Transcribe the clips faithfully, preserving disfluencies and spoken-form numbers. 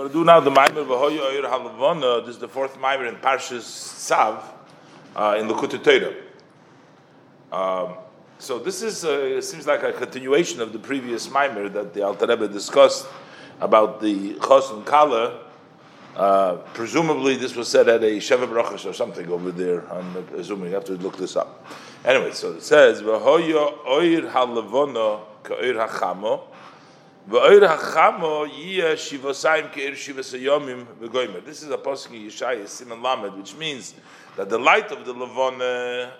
We're going to do now the Maimer V'hoyu Oyer HaLevana. This is the fourth Maimer in Parshas Tzav uh, in Likutei Torah. Um, so this is uh, seems like a continuation of the previous Maimer that the Alter Rebbe discussed about the Chos and Kala. Uh, presumably this was said at a Sheva Brachos or something over there. I'm assuming you have to look this up. Anyway, so it says V'hoyu Oyer HaLevana Ka'oyer HaChamo. This is a pasuk in Yeshaya Siman Lamed, which means that the light of the Levana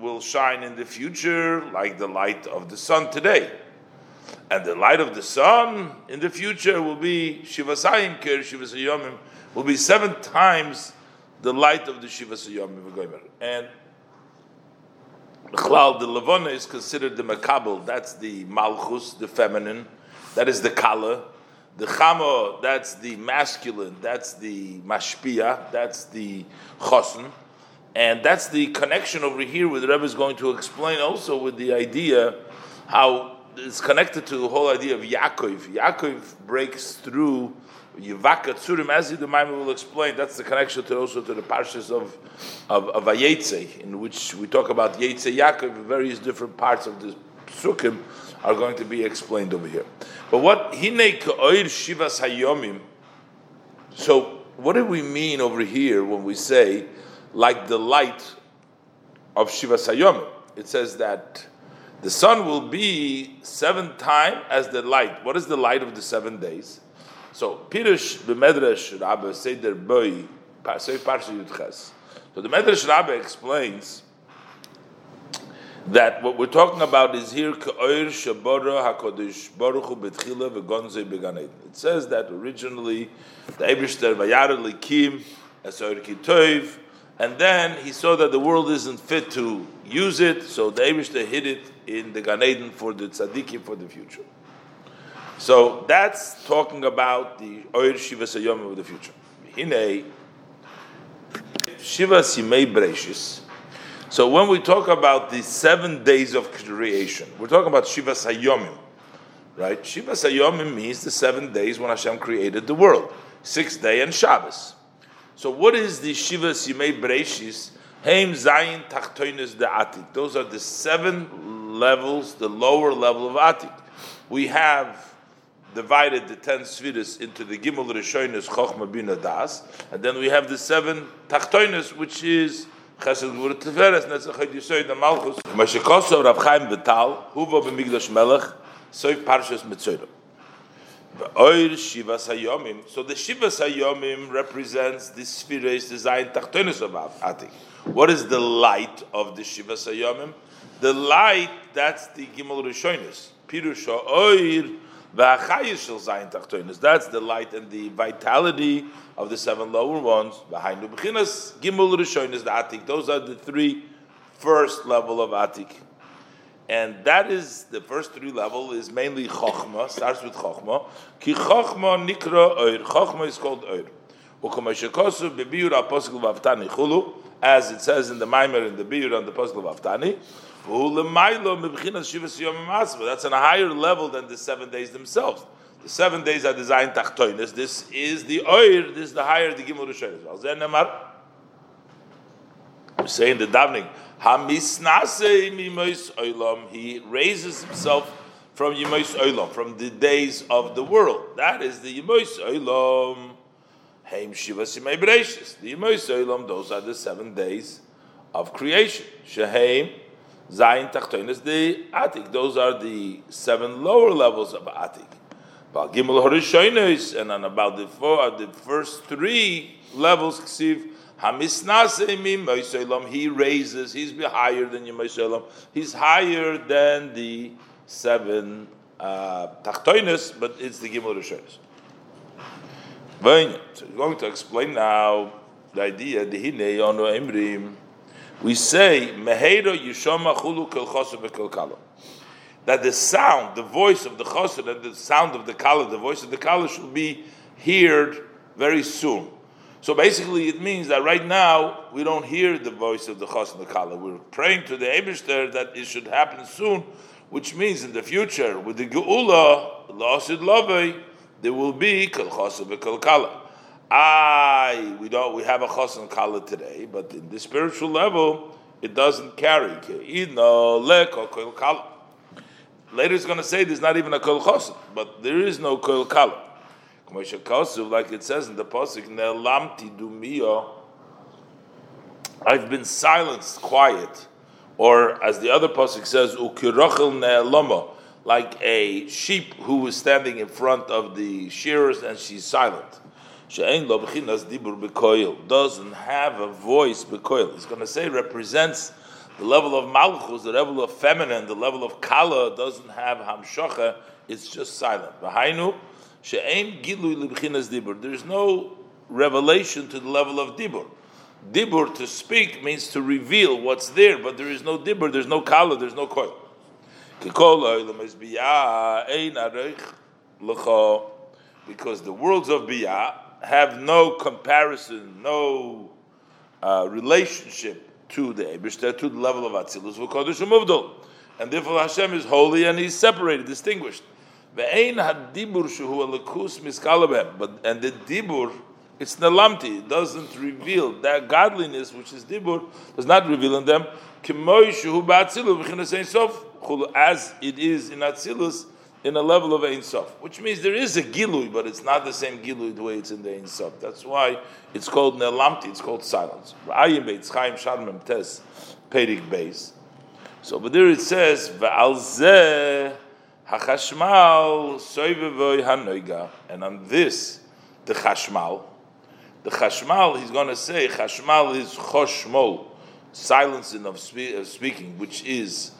will shine in the future like the light of the sun today, and the light of the sun in the future will be Shivasayim Ker Shivasayomim, will be seven times the light of the Shivasayomim. And the Levana is considered the Makabel. That's the Malchus, the feminine. That is the Kala. The Chamo, that's the masculine, that's the Mashpia, that's the Chosn. And that's the connection over here where the Rebbe is going to explain also with the idea how it's connected to the whole idea of Yaakov. Yaakov breaks through Yivaka Tzurim, as the Maimon will explain. That's the connection to also to the parshas of, of, of Vayetze, in which we talk about Yetze Yaakov, various different parts of this Sukkim are going to be explained over here. But what Hinei Ka'oir Shivas Hayomim, so what do we mean over here when we say like the light of Shivas Hayomim? It says that the sun will be seven times as the light. What is the light of the seven days? So Pirush B'Medrash Rabbah Seder Boi Parsha Yudches. So the Medrash Rabbah explains that what we're talking about is here Ka'oir Shabara HaKodesh Baruch Hu B'Tchila V'Gonzei B'Gan Eden. It says that originally the Eibishter Vayarad Likim as Oir Ki Toiv, and then he saw that the world isn't fit to use it, so the Eibishter hid it in the Gan Eden for the Tzadikim for the future. So that's talking about the Oir Shivas Hayomim of the future. Hinei Shivas Yimei Breishis. So when we talk about the seven days of creation, we're talking about Shivas Hayomim, right? Shivas Hayomim means the seven days when Hashem created the world, sixth day and Shabbos. So what is the Shivas Yimei Breishis? Heim Zayin Tachtoinus De'atik. Those are the seven levels, the lower level of Atik. We have divided the ten Sfiros into the Gimel Rishonos, Chochma, Bina, Das, and then we have the seven Tachtoinus, which is Chesed Gvura Tiferes Netzach Chod Yisoid HaMalchus. Mashikosav Rav Chaim Vital Huva B'Migdash Melech Soif Parshas Mitzoyim V'Oir Shivas Hayomim. So the Shivas Hayomim represents the Sfiros, the Zayin Tachtonos of Atik. What is the light of the Shivas Hayomim? The light, that's the Gimel Rishonos. Pirusha Oir V'Achayis Shel Zayin Tachtonos. That's the light and the vitality of the seven lower ones. V'hainu b'chinas gimul rishon is the Atik. Those are the three first level of Atik, and that is the first three level is mainly Chochma. Starts with Chochma. Ki Chochma nikra oir. Chochma is called oir. U'komashekosu bebiur al poskel v'avtani chulu, as it says in the Maimer in the biur on the poskel v'avtani. V'ulemailo b'chinas shivas yomim asva. That's on a higher level than the seven days themselves. The seven days are designed tachtoinus. This is the oir. This is the higher the gimel rishonos. Al zeh nemar. We say in the davening, hamisnasei mimois olam. He raises himself from yimois olam, from the days of the world. That is the yimois olam. Heim shivas yimei breishis. The yimois olam. Those are the seven days of creation. Sheheim zayin tachtoinus the atik. Those are the seven lower levels of atik. About Gimel Horishonos and on about the four, the first three levels, Ksiv Hamisnasei mi Moisolam. He raises. He's higher than Yemoisolam. He's higher than the seven Tachtoinus, uh, but it's the Gimel Horishonos. So we're going to explain now the idea. The Hinei Ono Emrim. We say Meheiro Yishoma Chulu Kel Chosu Bekel Kalo. That the sound, the voice of the chassid, and the sound of the kala, the voice of the kala, should be heard very soon. So basically, it means that right now we don't hear the voice of the chassid and the kala. We're praying to the Eibishter that it should happen soon, which means in the future with the geula, the asid lavei, there will be kal chasa v'kal kala. I we don't we have a chas and kala today, but in the spiritual level it doesn't carry. Later it's going to say there's not even a kol chasa, but there is no kol kala. Like it says in the pasuk, ne'elamti dumiyo, I've been silenced, quiet, or as the other pasuk says, ukirachel ne'elama, like a sheep who was standing in front of the shearers and she's silent. She'ein lo b'chinas dibur b'koil, doesn't have a voice b'koil. It's going to say represents the level of malchus, the level of feminine, the level of kala, doesn't have hamshacha, it's just silent. V'hainu she'ein gilui l'b'chinas dibur. There's no revelation to the level of dibur. Dibur, to speak, means to reveal what's there, but there is no dibur, there's no kala, there's no koil. Because the worlds of Biyah have no comparison, no uh, relationship to the Eibishter, to the level of Atzilus v'Kodesh u'Muvdal, and therefore Hashem is holy and He's separated, distinguished. But and the dibur, it's nelamti, it doesn't reveal that godliness which is dibur, does not reveal in them. As it is in Atzilus, in a level of Ein Sof, which means there is a gilui, but it's not the same gilui the way it's in the Ein Sof. That's why it's called nelamti, it's called silence. So, but there it says, and on this, the chashmal, the chashmal, he's going to say, chashmal is choshmol, silencing of, spe- of speaking, which is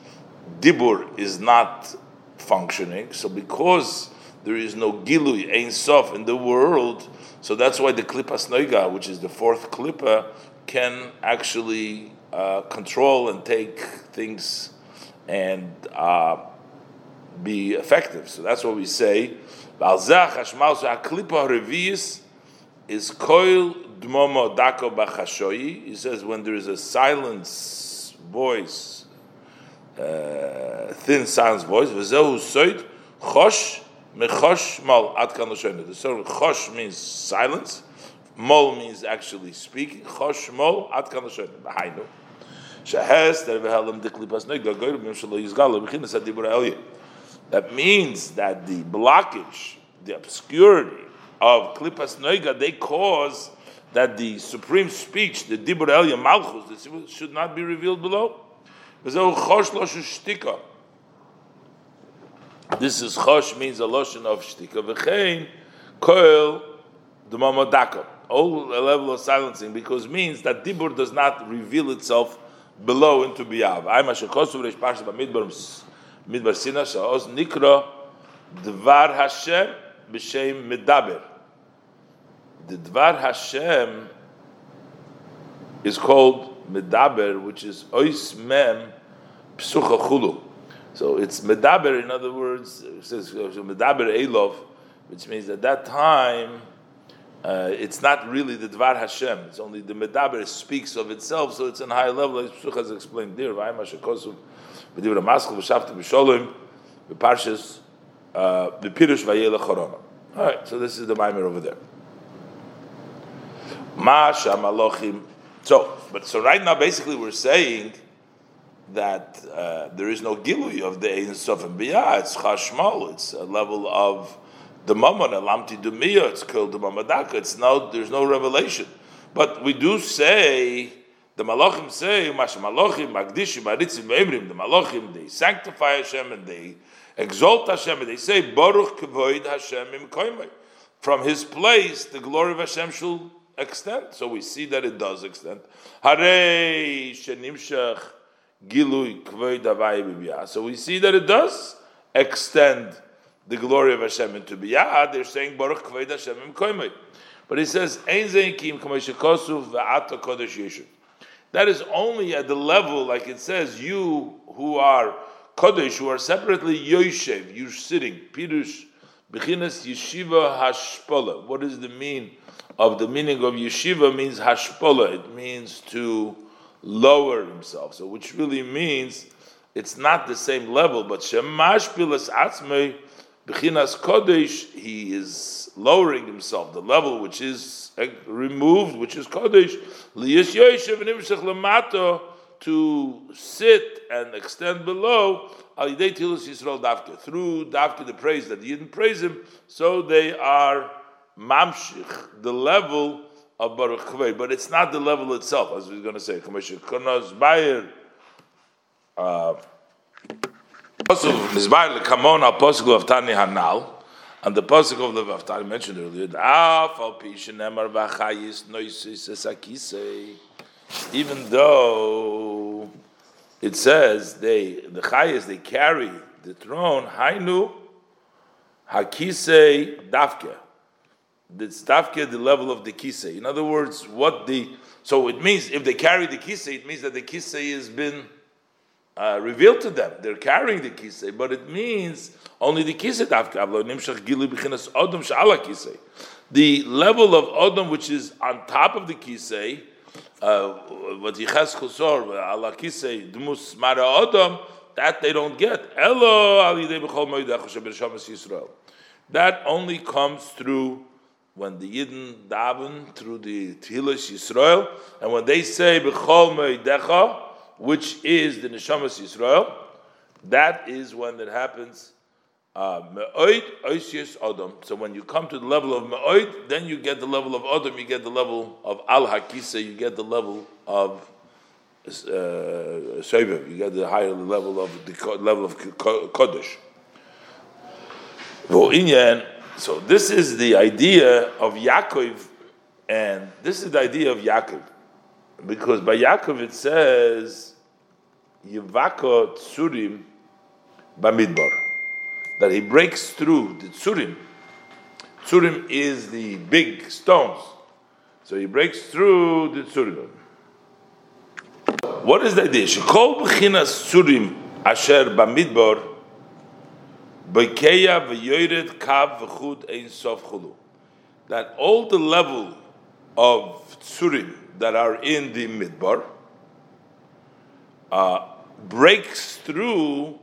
dibur is not functioning. So because there is no gilui, ein sof in the world, so that's why the klippas noiga, which is the fourth klippa, can actually uh, control and take things and uh, be effective. So that's what we say. Balzach hashmal, so a klippa revius is koil dmomo dako bachashoi. He says when there is a silence voice, Uh, thin sounds voice. V'zehu soit chosh mechosh mal ad kan l'shoyne. The sort of chosh means silence. Mol means actually speaking. Chosh mol ad kan l'shoyne. B'hainu shehester v'halam deklipas noigla goyim shelo yizgalu b'chinas adibur elyon. That means that the blockage, the obscurity of klipas noiga, they cause that the supreme speech, the dibur elyon malchus, should not be revealed below. This is chosh, means a lotion of shtika. V'chein koil d'mamadaka. All a level of silencing, because it means that dibur does not reveal itself below into biyav. Ayma shechosu reish parsha b'midbar midbar sina sha'os nikra dvar Hashem b'shem medaber. The dvar Hashem is called medaber, which is ois mem psucha chulu. So it's medaber, in other words, it says medaber elov, which means at that time uh, it's not really the dvar Hashem, it's only the medaber speaks of itself, so it's in high level, as psucha has explained there. Vayma shekosu v'divra maschel v'shavta v'sholem v'parshas v'pirush v'yelech horona. Alright, so this is the mimer over there. Masha malochim. So, but so right now, basically, we're saying that uh, there is no gilui of the Ein Sof and Biyah. It's chashmal. It's a level of the mamon elamti dumiya. It's kol d'mamadaka. It's now there's no revelation. But we do say the malachim say mash malachim magdishim aritzim meimrim. The malachim, they sanctify Hashem and they exalt Hashem and they say baruch kavod Hashem im koimay. From His place, the glory of Hashem shall extend. So we see that it does extend. So we see that it does extend the glory of Hashem into Biyah. They're saying Baruch Kveid Hashem Im Koimei, but it says that is only at the level, like it says, you who are Kodesh, who are separately Yoshev, you're sitting. Pirush B'chinas Yeshiva Hashpola. What does the mean? Of the meaning of yeshiva means hashpola, it means to lower himself. So, which really means it's not the same level, but shemashpilas atzmei Bechinas Kodesh, he is lowering himself, the level which is removed, which is Kodesh, Liyish Yoshev Nimshech Lamato, to sit and extend below, Al Yidei Tilus Yisrael Davke, through Davke the praise that he didn't praise him, so they are Mamshich, the level of Baruch Chvei, but it's not the level itself, as we're going to say. Uh, and the Pasuk of the Vaftani mentioned earlier, even though it says they, the Chayis, they carry the throne, Hainu, Hakisei, Davke. It's Davke, the level of the Kisei. In other words, what the, so it means if they carry the Kisei, it means that the Kisei has been Uh, revealed to them. They're carrying the kisei, but it means only the kisei davka. The level of Odom, which is on top of the kisei, what yichas chusor ala kisei dmus mara Odom, that they don't get. That only comes through when the Yidden daven through the Tehillas Yisrael, and when they say b'chol meidecha, which is the Neshamas Yisrael, that is when it happens. Me'oid oisius Odom. So when you come to the level of Me'oid, then you get the level of Odom, you get the level of Al Hakisa, you get the level of uh, Soibev, you get the higher level of the level of Kodesh. So this is the idea of Yaakov, and this is the idea of Yaakov. Because by Yaakov it says Yivako Tzurim Bamidbar, that he breaks through the Tzurim. Tzurim is the big stones. So he breaks through the Tzurim. What is the idea? Shekol b'chinas Tzurim asher Bamidbar Bekeya v'yoyred kav v'chud ein sof chulu. That all the level of Tzurim that are in the midbar uh, breaks through,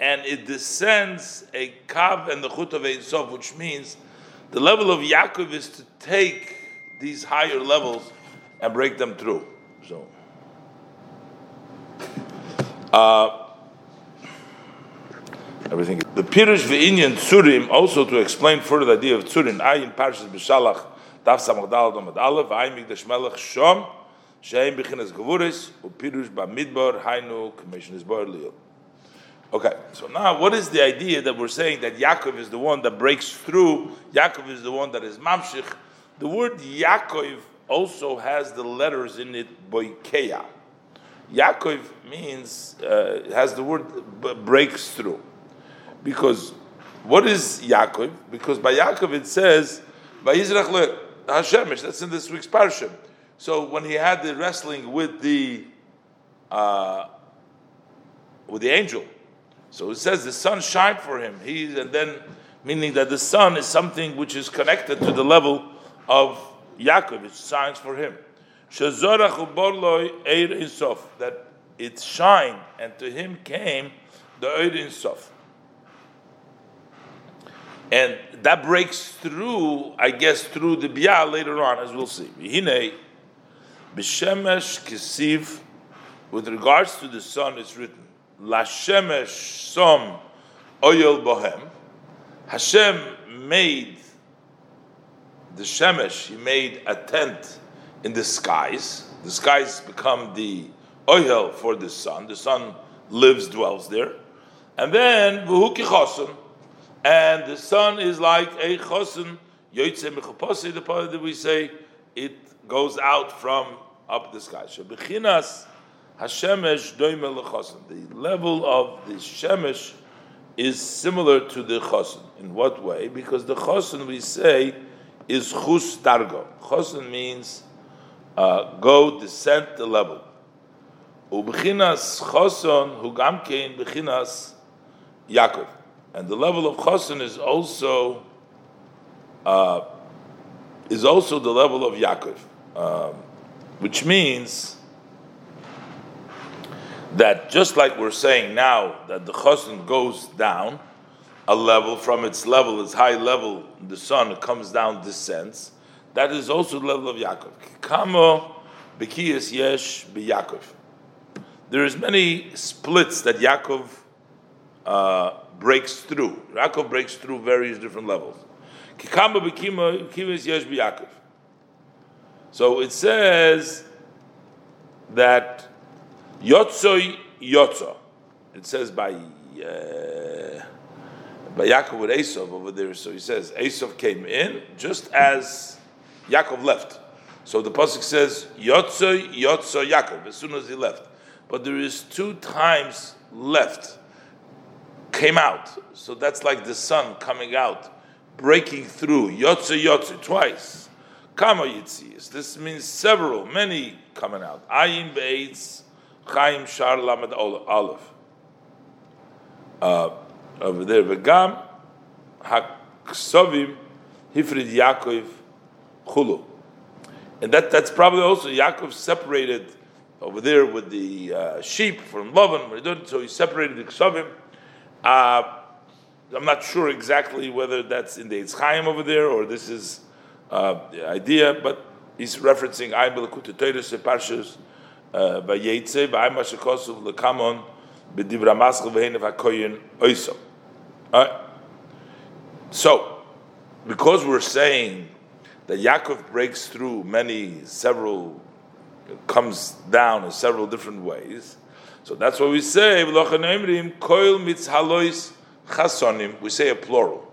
and it descends a kav and the chut of Ein Sof, which means the level of Yaakov is to take these higher levels and break them through. So, uh, everything. The Pirush ve'inyan Tzurim, also to explain further the idea of Tzurim, Ayin Parshas B'Shalach. Okay, so now what is the idea that we're saying that Yaakov is the one that breaks through, Yaakov is the one that is mamshich? The word Yaakov also has the letters in it, boikeya. Yaakov means, uh, has the word b- breaks through. Because what is Yaakov? Because by Yaakov it says, Hashemesh, that's in this week's parsha. So when he had the wrestling with the uh, with the angel, so it says the sun shined for him. He and then meaning that the sun is something which is connected to the level of Yaakov. It shines for him. That it shined, and to him came the Eir Ein Sof. And that breaks through, I guess, through the Bia later on, as we'll see. Hine b'shemesh kesiv, with regards to the sun, it's written, Lashemesh som oyel bohem. Hashem made the shemesh, he made a tent in the skies. The skies become the oyel for the sun. The sun lives, dwells there. And then, v'hu kichosun, and the sun is like a chosen, yoytze mechuposi, the part that we say, it goes out from up the sky. Shebechinas hashemesh doimel lechosen. The level of the shemesh is similar to the chosen. In what way? Because the chosen, we say, is chus dargo. Chosen means uh, go, descend the level. Ubechinas chosen, hugamkein bechinas Yaakov. And the level of Chosin is also uh, is also the level of Yaakov, um, which means that just like we're saying now that the Chosin goes down, a level, from its level, its high level, the sun comes down, descends. That is also the level of Yaakov. Kamo b'kiyas yesh b'Yaakov. There is many splits that Yaakov uh, breaks through. Yaakov breaks through various different levels. Kamo b'kiyas yesh b'Yaakov. So it says that yotzoi yotzo. It says by uh, by Yaakov with Esau over there. So he says Esau came in just as Yaakov left. So the pasuk says yotzoi yotzo Yaakov as soon as he left. But there is two times left, came out. So that's like the sun coming out, breaking through yotzoi yotzo twice. Kama yitzias. This means several, many coming out. Ayin beitz. Chaim Shar Lamed Aleph. Over there, Vegam Haksovim Hifrid Yaakov Chulu, and that that's probably also Yaakov separated over there with the uh, sheep from Lavan. So he separated the Ksovim. Uh, I'm not sure exactly whether that's in the Eitz Chaim over there or this is uh, the idea, but he's referencing Ayim B'Lakut Torah Parshas. Uh, so, because we're saying that Yaakov breaks through many, several, comes down in several different ways, so that's what we say. We say a plural.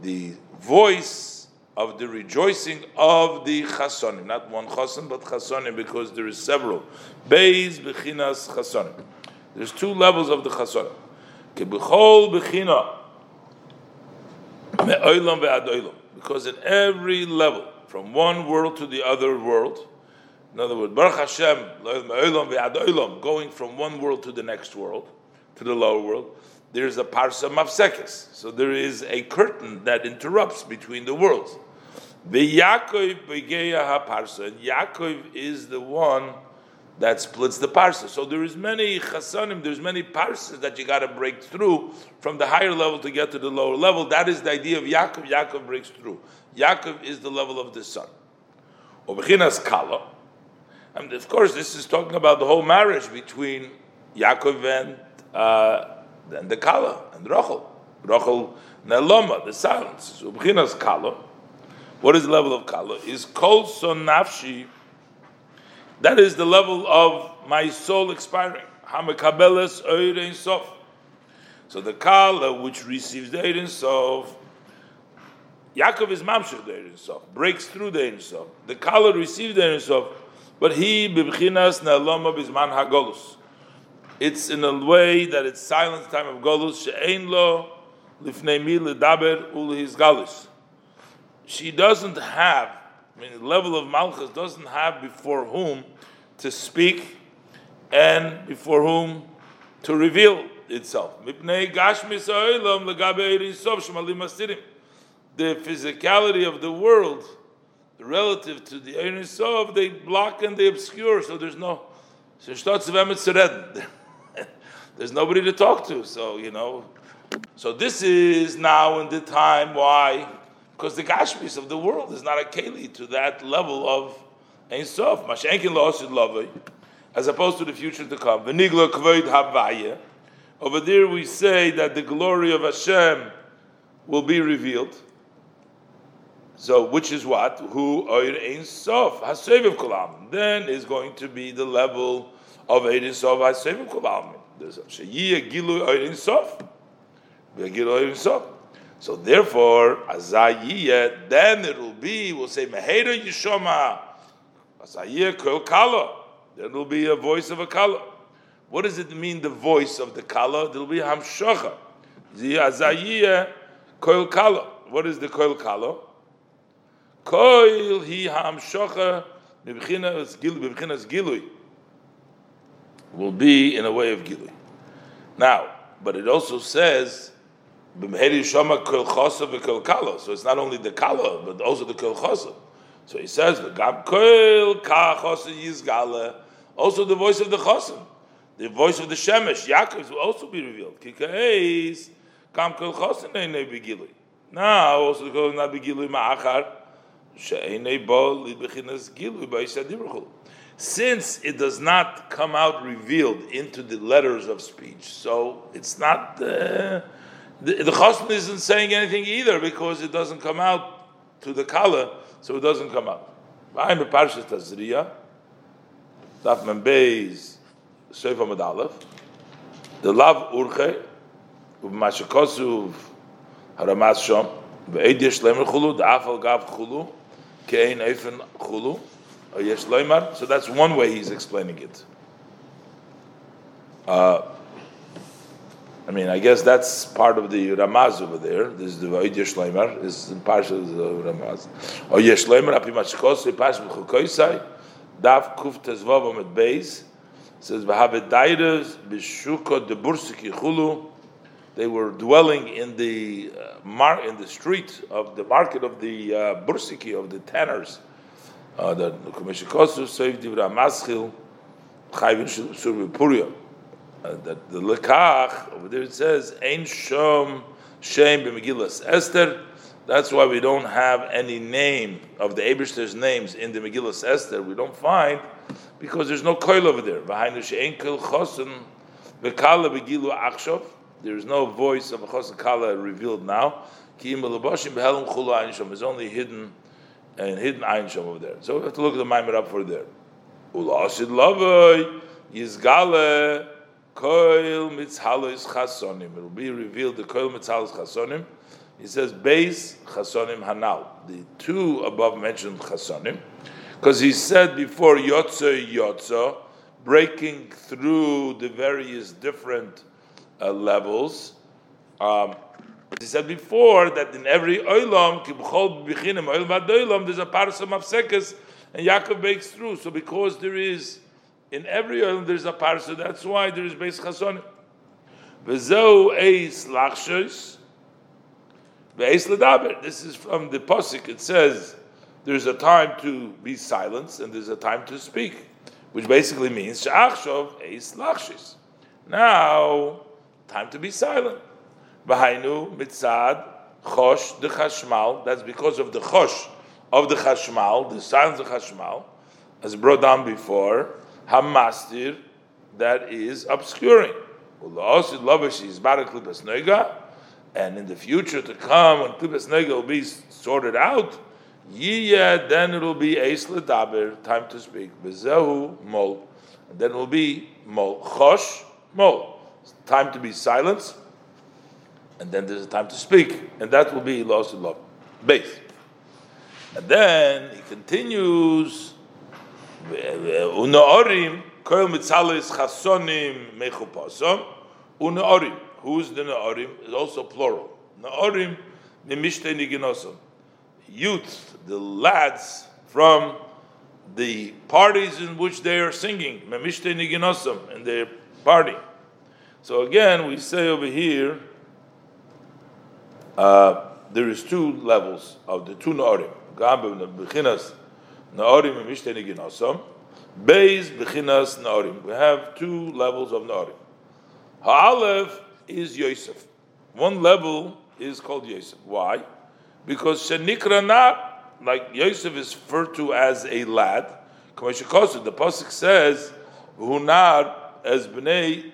The voice of the rejoicing of the chasonim, not one chason, but chasonim, because there is several. Beis bechinas chasonim. There's two levels of the chasonim. Kebichol bechina me'olam ve'ad olam. Because at every level, from one world to the other world, in other words, Baruch Hashem me'olam ve'ad olam, going from one world to the next world, to the lower world. There's a parsa mafsekes, so there is a curtain that interrupts between the worlds. The Yaakov begeya ha parsa, and Yaakov is the one that splits the parsa. So there is many chasanim, there's many parsas that you got to break through from the higher level to get to the lower level. That is the idea of Yaakov. Yaakov breaks through. Yaakov is the level of the sun. Obechinas kala, and of course this is talking about the whole marriage between Yaakov and. Uh, And the Kala and Rachel, Rachel Neloma, the sounds. Ubchinas Kala. What is the level of Kala? Is Kol Son Nafshi. That is the level of my soul expiring. Hamekabeles Eirin Sof. So the Kala which receives the Eirin Sof. Yaakov is Mamshich the Eirin Sof, breaks through the Eirin Sof. The Kala receives the Eirin Sof, but he Bibchinas Neloma Bisman Hagolus. It's in a way that it's silence, time of Golus. She'ein lo lifnei mi ledaber ulehis galus. She doesn't have, I mean, the level of Malchus doesn't have before whom to speak and before whom to reveal itself. Mipnei gashmis ha'olam legabei eirinsof shemalim asirim. The physicality of the world relative to the eirinsof, they block and they obscure, so there's no. There's nobody to talk to, so you know. So this is now in the time why, because the gashmis of the world is not a keli to that level of ein sof, mashenkin la'osid lovei, as opposed to the future to come. V'nigla kavod havaya. Over there we say that the glory of Hashem will be revealed. So, which is what? Who oir ein sof haseviv kolam. Then is going to be the level of ein sof haseviv kolam. So therefore, Azayiyah, then it will be, we'll say, Mehera Yishoma, Azayiyah Kol Kala, there will be a voice of a Kala. What does it mean, the voice of the Kala? There will be Hamshocha, Azayiyah Kol Kala. What is the Kol Kala? Kol Hi Hamshocha, Bibchinas Gilui. Will be in a way of Gilui. Now, but it also says, so it's not only the Kala, but also the Kol Chosa. So he says, also the voice of the Chosim, the voice of the Shemesh, Yaakov will also be revealed. Kam kol chosin einay begilui. Now also the kol not begilui ma'achar she'einay bo libchinas gilui ba'isa divrchul. Since it does not come out revealed into the letters of speech, so it's not uh, the, the chosin isn't saying anything either because it doesn't come out to the color, so it doesn't come out. I'm a Parshas Tazria, Daf Mem Beis, Seif Amud Aleph, the Lav Urche, Uv'mashikosuv Haramas Shom, V'ed Yesh Leimer Chulu, Da'af Al Gav Chulu, Ke'ein Eifen Chulu, or Yesh Leimer. So that's one way he's explaining it. Uh, I mean, I guess that's part of the Ramaz over there. This is the V'od Yeshleimer. It's in Parshas Ramaz. O Yeshleimer, api machkosei Parshas B'chukoisai, Daf Kuf Tezvav Amud Beis. It says V'havedayres b'shukot debursik yichulu. They were dwelling in the uh, mar in the street of the market of the uh, bursiki of the tanners. Uh, the kumeshikosu saved the Ramaschil chayvin survipuriyah. Uh, that the lekach over there, it says ein shom shem b'megillas Esther. That's why we don't have any name of the Eibishter's names in the Megillas Esther. We don't find because there's no koil over there. V'hainu she'ein kol chosen v'kala b'gilu achshov. There is no voice of a chosen kala revealed now. Ki im b'leboshim b'helum chulu ein shom. It's only hidden and hidden ein shom over there. So we have to look at the Maimer up for there. Ula asid lavoi yizgale. Koil mitzhalos chasonim. It will be revealed the koil mitzhalos chasonim. He says beis chasonim hanal. The two above mentioned chasonim, because he said before yotzo yotzo, breaking through the various different uh, levels. Um, he said before that in every oilam kibchol b'bichinim oil v'adoilam there's a parsa mafsekes, and Yaakov breaks through. So because there is. In every island there is a parsa. That's why there is beis chasonim. V'zeu eis lachshos v'eis ledaber. This is from the posik. It says there is a time to be silenced and there is a time to speak, which basically means she'achshov eis lachshos. Now, time to be silent. V'hainu mitzad chosh dechashmal. That's because of the chosh of the chashmal, the silence of chashmal, as brought down before. Hamastir, that is obscuring. And in the future to come, when Klipas Nega will be sorted out, then it will be Eis Ledaber, time to speak. Bezehu Mol, and then it will be Mol Chosh Mol, time to be silence, and then there's a time to speak, and that will be Lo Asid Love Base. And then he continues. Unaorim, koil mitzalos chasonim mechupasom. Unaorim, who's the naorim? Is also plural. Naorim mimishtei niginosom. Youth, the lads from the parties in which they are singing, mimishtei niginosom, and they're partying. So again, we say over here, uh, there is two levels of the two naorim. Gam b'chinas. Naorim and Mishtei Niginosom. Beis Bechinas Naorim. We have two levels of Naorim. Ha'alef is Yosef. One level is called Yosef. Why? Because Shenikra Na, like Yosef is referred to as a lad. Kamashikosu, the Pasuk says, Hunar as B'nei,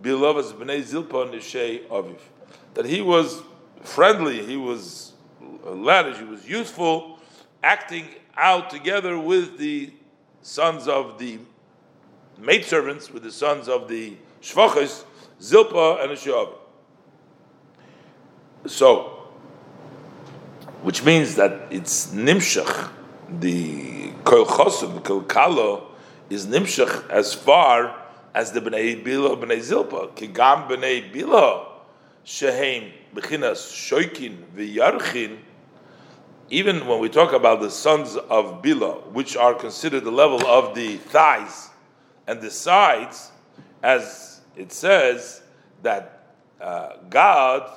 beloved as B'nei Zilpa Nishei Aviv. That he was friendly, he was laddish, he was useful, acting out together with the sons of the maidservants, with the sons of the shvachos, Zilpa and Ashiav. So, which means that it's nimshach, the kol chosim, kol kalo, is nimshach as far as the bnei bilo, bnei Zilpa, kigam bnei bilo, sheheim b'chinas shoykin v'yarchin. Even when we talk about the sons of Bila, which are considered the level of the thighs and the sides, as it says that uh, God,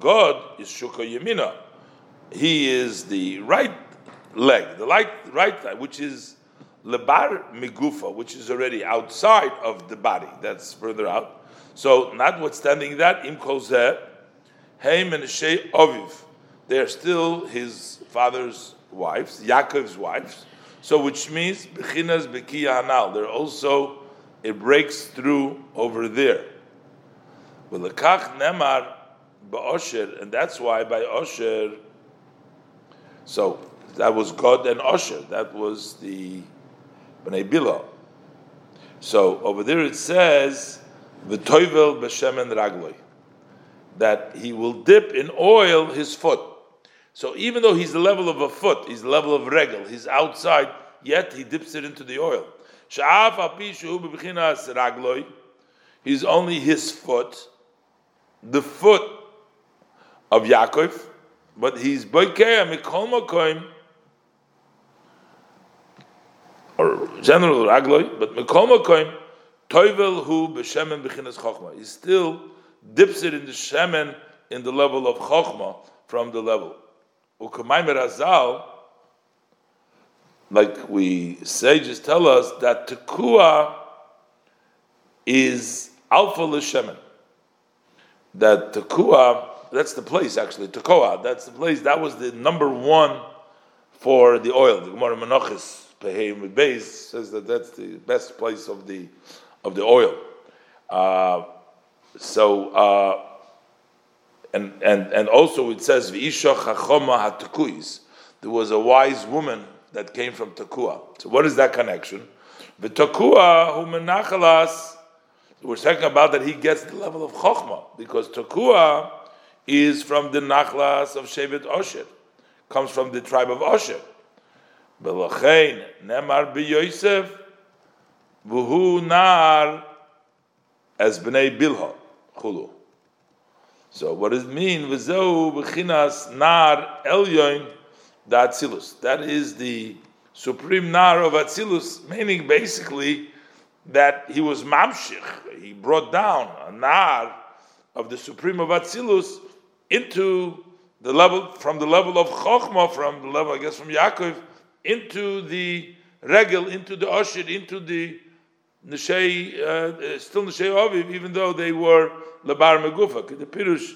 God is Shuka Yemina. He is the right leg, the right, right thigh, which is Lebar Migufa, which is already outside of the body. That's further out. So, notwithstanding that, Im Kol Zeh, Hey Menashe Aviv. They're still his father's wives, Yaakov's wives. So which means Bechinas Bekiya Hanal. They're also, it breaks through over there. V'lekach Nemar Ba'osher, and that's why by Osher. So that was God and Osher. That was the Bnei Bila. So over there it says V'toivel B'shemen Ragloi, that he will dip in oil his foot. So even though he's the level of a foot, he's the level of regel, he's outside, yet he dips it into the oil. She'af apishu b'bechinas ragloi, he's only his foot, the foot of Yaakov, but he's boikea mikol makom, or general ragloi, but mikol makom toivel hu b'shemen b'chinas chochma. He still dips it in the shemen in the level of chochma from the level. Like we sages tell us that Tekua is Alpha L'Shemen. That Tekua, that's the place actually, Tekoa, that's the place, that was the number one for the oil. The Gemara Menachos Peheim Beis says that that's the best place of the of the oil. Uh, so, uh, And, and and also it says V'isha chachoma haTekuis. There was a wise woman that came from Tekua. So what is that connection? V'Tekua hu menachalas. We're talking about that he gets the level of chokhma because Tekua is from the nachlas of Shevet Osher, comes from the tribe of Osher. B'lachein nemar b'Yosef v'hu nar as bnei Bilha chulu. So what does it mean? V'zehu b'chinas nar elyon da'atzilus. That is the supreme nar of atzilus, meaning basically that he was mamshich. He brought down a nar of the supreme of atzilus into the level, from the level of chokhmah, from the level, I guess, from Yaakov, into the regel, into the oshir, into the Neshei, uh, still Neshei Aviv, even though they were Lebar Megufa. The Pirush,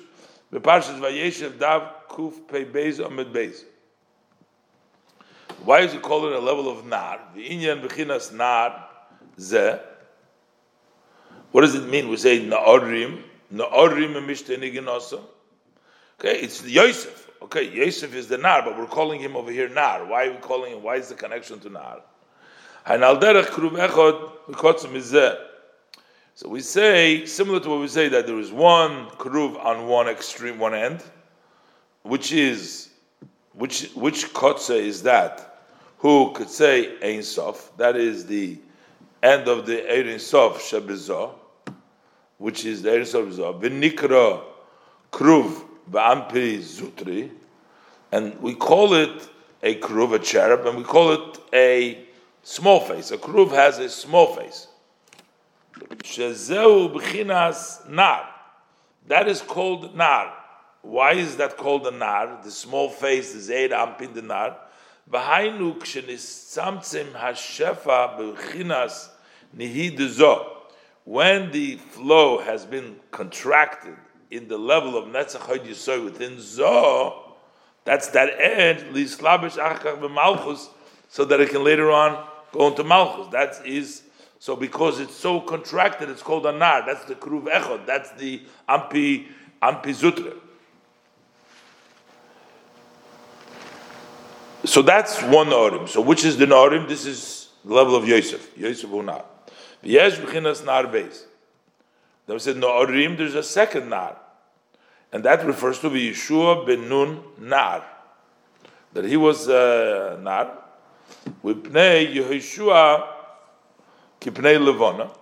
the Parshas Vayeshev Dav Kuf Pei Beis Amid Beis. Why is it called it a level of Nar? The Inyan Bechinas Nar Ze. What does it mean? We say Naorim, Naorim and Mishteinigin also. Okay, it's Yosef. Okay, Yosef is the Nar, but we're calling him over here Nar. Why are we calling him? Why is the connection to Nar? So we say, similar to what we say, that there is one kruv on one extreme, one end, which is, which which kotze is that? Who could say Ein Sof? That is the end of the Ein Sof Shebezo, which is the Ein Sof Bezo. V'nikra kruv v'ampi zutri, and we call it a kruv, a cherub, and we call it a small face. A kruv has a small face. Shezeu b'chinas nar. That is called nar. Why is that called a nar? The small face is eid ampin the nar. V'hainu k'shenissamtzim hashefa b'chinas nihidezo. When the flow has been contracted in the level of netzach hod yisoy within zo, that's that edge, lislabish achkach b'malchus, so that it can later on go into Malchus. That is, so because it's so contracted, it's called anar. That's the Kruv Echod. That's the Ampi, ampi Zutre. So that's one Norim. So which is the Norim? This is the level of Yosef. Yosef Unar. V'yesh b'chinas nar beis. Then we said, Norim, there's a second nar. And that refers to the Yeshua ben Nun nar. That he was uh, nar. V'pnei Yehoshua kipnei Levona.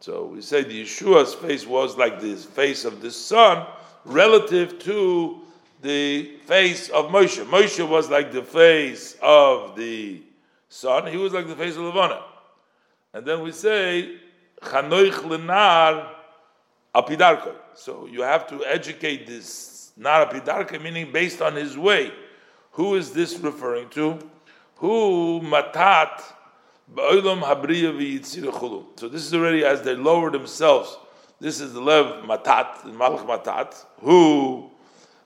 So we say the Yeshua's face was like the face of the sun relative to the face of Moshe. Moshe was like the face of the sun. He was like the face of Levona. And then we say Chanoich lenar apidarko. So you have to educate this nar apidarko, meaning based on his way. Who is this referring to? Who matat ba'olam habriya v'yitzira chulu. So this is already as they lower themselves. This is the lev matat, the malach matat, who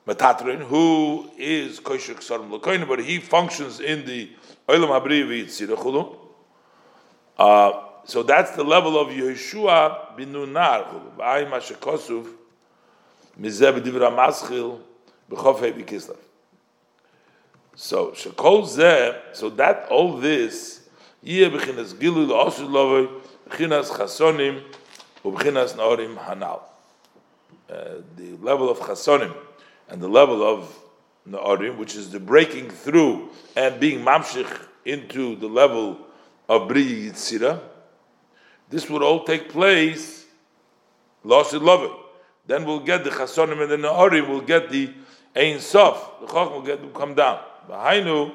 Metatrin, who is Koshik Sarum Lakoin, but he functions in the Olam Habri V'Yitzira Chulu. Uh, so that's the level of Yehoshua bin Nun Nar Chulu. V'ayim Asher Kosuf, Mizeh B'divra Maschil, B'chofei B'Kislev. So Shekol Zeh, so that all this, Yeh B'chinas Gilu L'Osud Lovei, B'chinas Chasonim, U'b'chinas Naorim Hanal. The level of Chasonim, and the level of Na'arim, which is the breaking through and being mamshich into the level of Bri Yitzira, this would all take place lost in love. Then we'll get the Chasonim and the Na'arim, we'll get the Ein Sof, the Chacham will get them come down. B'hainu,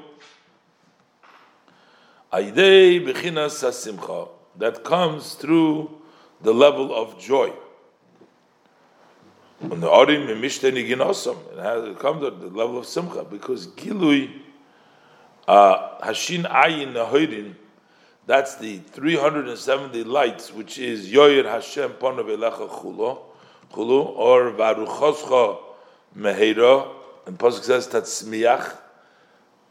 Aidei B'chinas HaSimcha, that comes through the level of joy. When the Orim Mishteni Ginosam, it has come to the level of Simcha, because Gilui Hashin Ayin Nahoirin, that's the three hundred seventy lights, which is Yoyer Hashem Ponov Elecha Chulo, Chulu, or Varuchoscha Meheira, and Pasuk says Tatzmiach,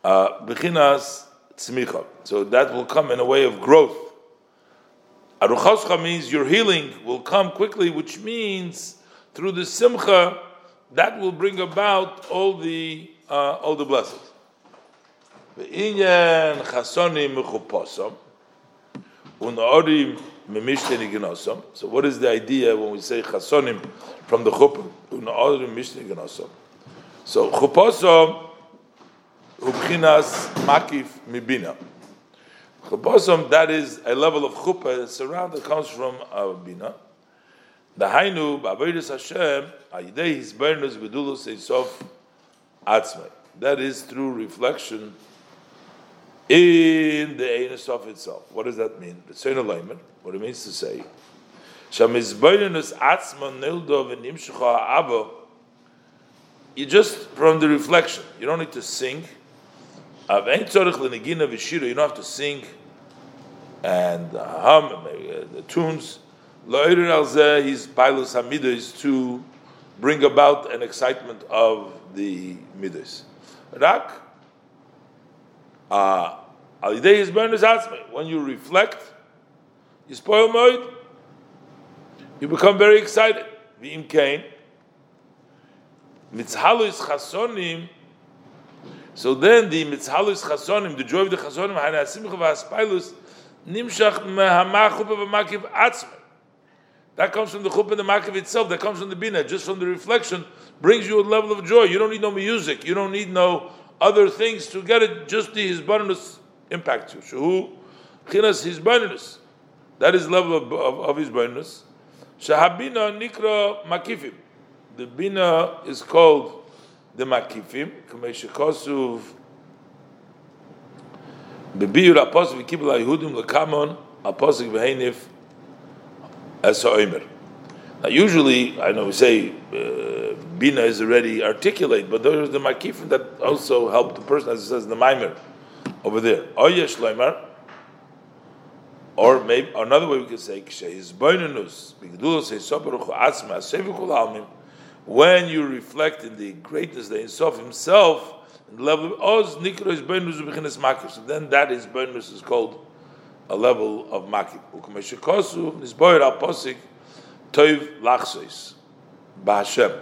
Bechinas Tzmicha. So that will come in a way of growth. Aruchoscha means your healing will come quickly, which means through the simcha, that will bring about all the uh, all the blessings. V'inyan chasonim mechuposam unaorim memishten igenosam. So, what is the idea when we say chasonim from the chuppah? Unaorim mishten igenosam. So, chuposam ubchinas makif mibina. Chuposam, that is a level of chuppah surrounded, comes from our bina. The Hainu, Ba'avodus Hashem, Ayidei His Bernus Bedulus Eisof Atzmai. That is through reflection in the Eisof itself. What does that mean? B'tzein Alayman, what it means to say. Shamiz Bernus Atzma Nildo V'Nimshucha Ha'abo. You just, from the reflection, you don't need to sing. Av'ein Tzorich L'Negina V'Shiro, you don't have to sing and hum the tunes. Lo'irin al-zeh, his pilus hamidus, to bring about an excitement of the midus. Rak, al-idei his bernus atzmei. When you reflect, you spoil moed, you become very excited. V'im kain, mitzhalus chasonim, so then the mitzhalus chasonim, the joy of the chasonim, hana simcha v'haspilus, nimshach mehamachupa v'makiv atzmei. That comes from the chuppah and the makiv itself. That comes from the bina. Just from the reflection brings you a level of joy. You don't need no music. You don't need no other things to get it. Just the hisbanus impacts you. Shehu chinas hisbanus. That is level of of, of hisbanus. Shehabina nikra makifim. The bina is called the makifim. Kamei shekasuv bebiyur apostle v'kibla yehudim lekamon apostle v'heinif. Now, usually, I know we say uh, bina is already articulate, but there is the makifim that also help the person, as it says the maimer over there. Oyesh loimer, or maybe another way we could say when you reflect in the greatness, the insof himself, and the level of oz nikro hisbonus b'chinas makif. So then, that hisbonus is called a level of makif. U'kumeshikosu nisboyer al posik toiv lachsois b'Hashem.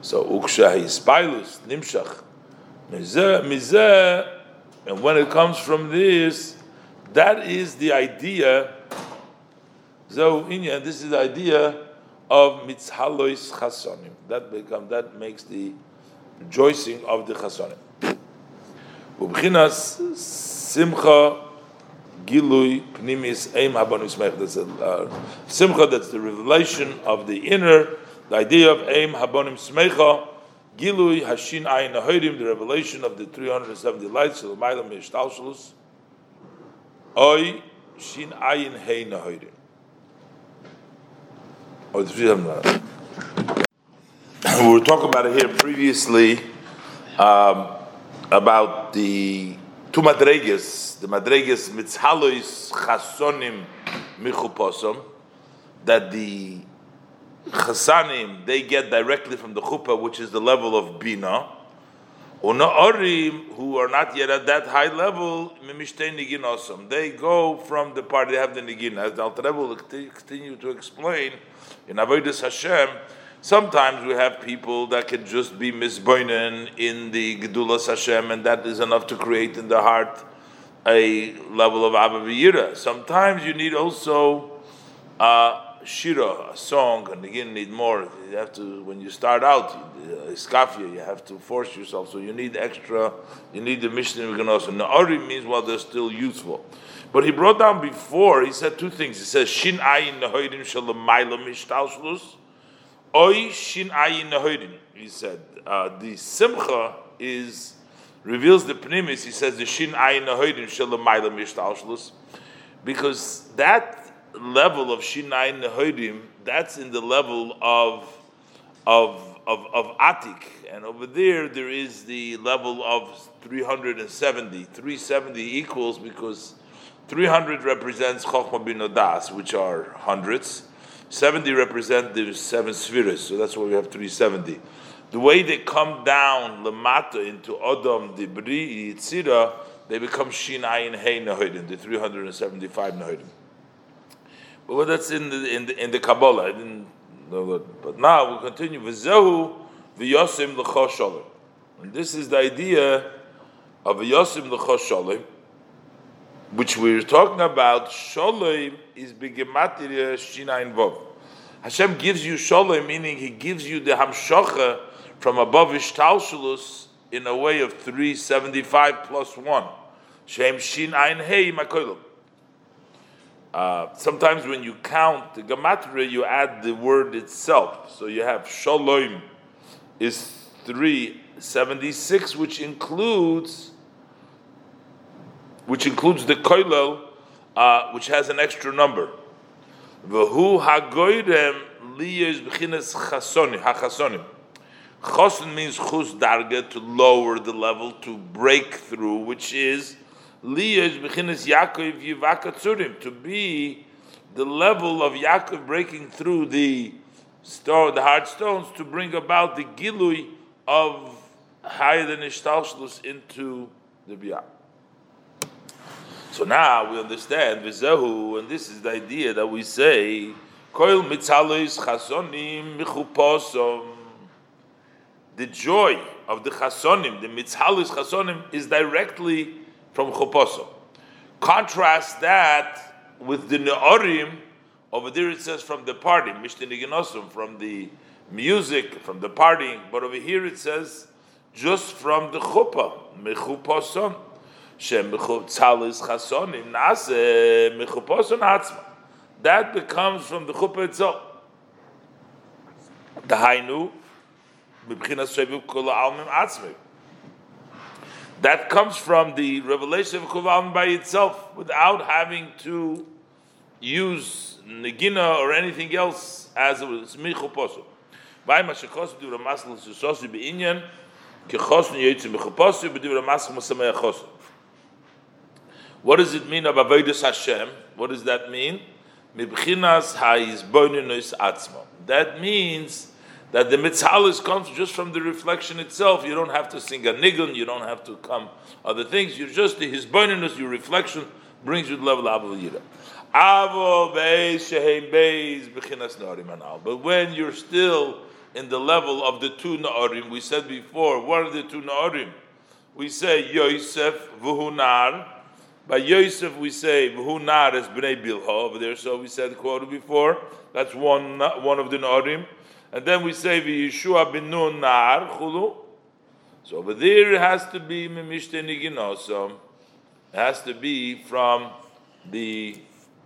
So u'kshahispilus nimshach mizeh mizeh, and when it comes from this, that is the idea. So inya, this is the idea of mitzhalois chasonim. That become that makes the rejoicing of the chasonim. U'b'chinas simcha. Gilui pnimis aim habanus meich. That's a simcha. That's the revelation of the inner. The idea of aim habonim smecha. Gilui hashin ayin nahirim. The revelation of the three hundred and seventy lights. Shlomaylam yishtalshlus. Oy shin ayin hey nahirim. Or the three hundred. We were talking about it here previously um, about the two madreges, the madreges mitzhalois chasonim michuposom, that the Chasanim, they get directly from the chuppah, which is the level of bina. Orim, who are not yet at that high level, they go from the part they have the nigina. As the Alter Rebbe will continue to explain, in Avodas Hashem, sometimes we have people that can just be misboinen in the Gedulas Hashem, and that is enough to create in the heart a level of Abba V'yira. Sometimes you need also a shira, a song, and again you need more. You have to, when you start out, iskafia, you have to force yourself. So you need extra, you need the Mishnah Genos. And Na'ori means while they're still useful. But he brought down before, he said two things. He says, Shin ayin nehoidim shalamayla mishtalshlus, Oy shin ayin nehoidim. He said, uh, the simcha is reveals the pnimis. He says the shin ayin nehoidim shalamayla mishtalshlus, because that level of shin ayin nehoidim, that's in the level of of of of atik, and over there there is the level of three hundred seventy. three seventy equals, because three hundred represents chokhmah binodas, which are hundreds. seventy represent the seven spheres, so that's why we have three seventy. The way they come down lamata into Adam, the Bri, Yitzira, they become Shin Ayin Hey Nehoidim, the three hundred seventy-five Nehoidim. But well, that's in the in the, in the Kabbalah. I didn't know that. But now we we'll continue. V'zehu v'yosim l'cho sholem. And this is the idea of v'yosim l'cho sholem, which we're talking about. Sholem is b'gematria Shin Ayin Vov. Hashem gives you sholem, meaning He gives you the hamshocha from above Ishtalshalus in a way of three seventy-five plus one. Shem Shin Ayin Hei Makoilum. Uh, sometimes when you count the gematria, you add the word itself. So you have sholem is three seventy-six, which includes which includes the koilel, uh, which has an extra number. V'hu hagoyrem liyos b'chinas chasoni, hachasonim. Chason means chus darga, to lower the level, to break through, which is liyos b'chinas Yaakov yivakat, to be the level of Yaakov breaking through the stone, the hard stones, to bring about the gilui of higher than ishtalshlus into the biyah. So now we understand v'zehu, and this is the idea that we say koil mitzalos chasonim michuposom. The joy of the chasonim, the mitzalos chasonim, is directly from chuposom. Contrast that with the neorim. Over there it says from the party, mishtiniginosum, from the music, from the partying. But over here it says just from the chuppah, michuposom. That becomes from the chuppah itself. That comes from the revelation of Kol Almin by itself, without having to use negina or anything else as it was. What does it mean of Avodas Hashem? What does that mean? That means that the mitzalos comes just from the reflection itself. You don't have to sing a nigun, you don't have to come other things. You just the hisboninus, your reflection brings you the level of Avodah Yira. But when you're still in the level of the two na'orim, we said before, what are the two na'orim? We say Yosef v'hunar. By Yosef, we say V'hunar as Bnei Bilha over there. So we said quoted before. That's one one of the Narim, and then we say V'Yeshua bin Nun Nar Chulu. So over there it has to be Mimishte Nigino. So it has to be from the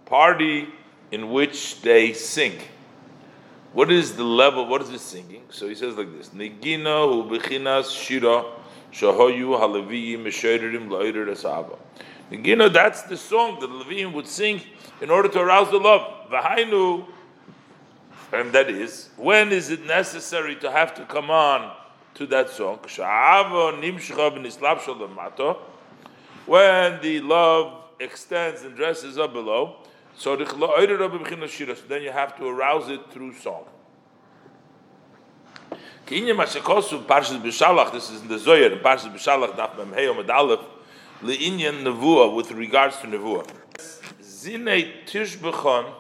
party in which they sing. What is the level? What is the singing? So he says like this: Nigino hu b'chinas shira shahoyu haleviim mesheirim la'oder esava. You know, that's the song that the Levim would sing in order to arouse the love. V'hainu, and that is, when is it necessary to have to come on to that song? When the love extends and dresses up below, so then you have to arouse it through song. Kinya Mashakosu, Parshas B'Shalach, this is in the Zohar, Parshas B'Shalach, Daf Mem Hey Amud Aleph, Le'inyan Nevuah, with regards to Nevuah. Zinei Tishbechon,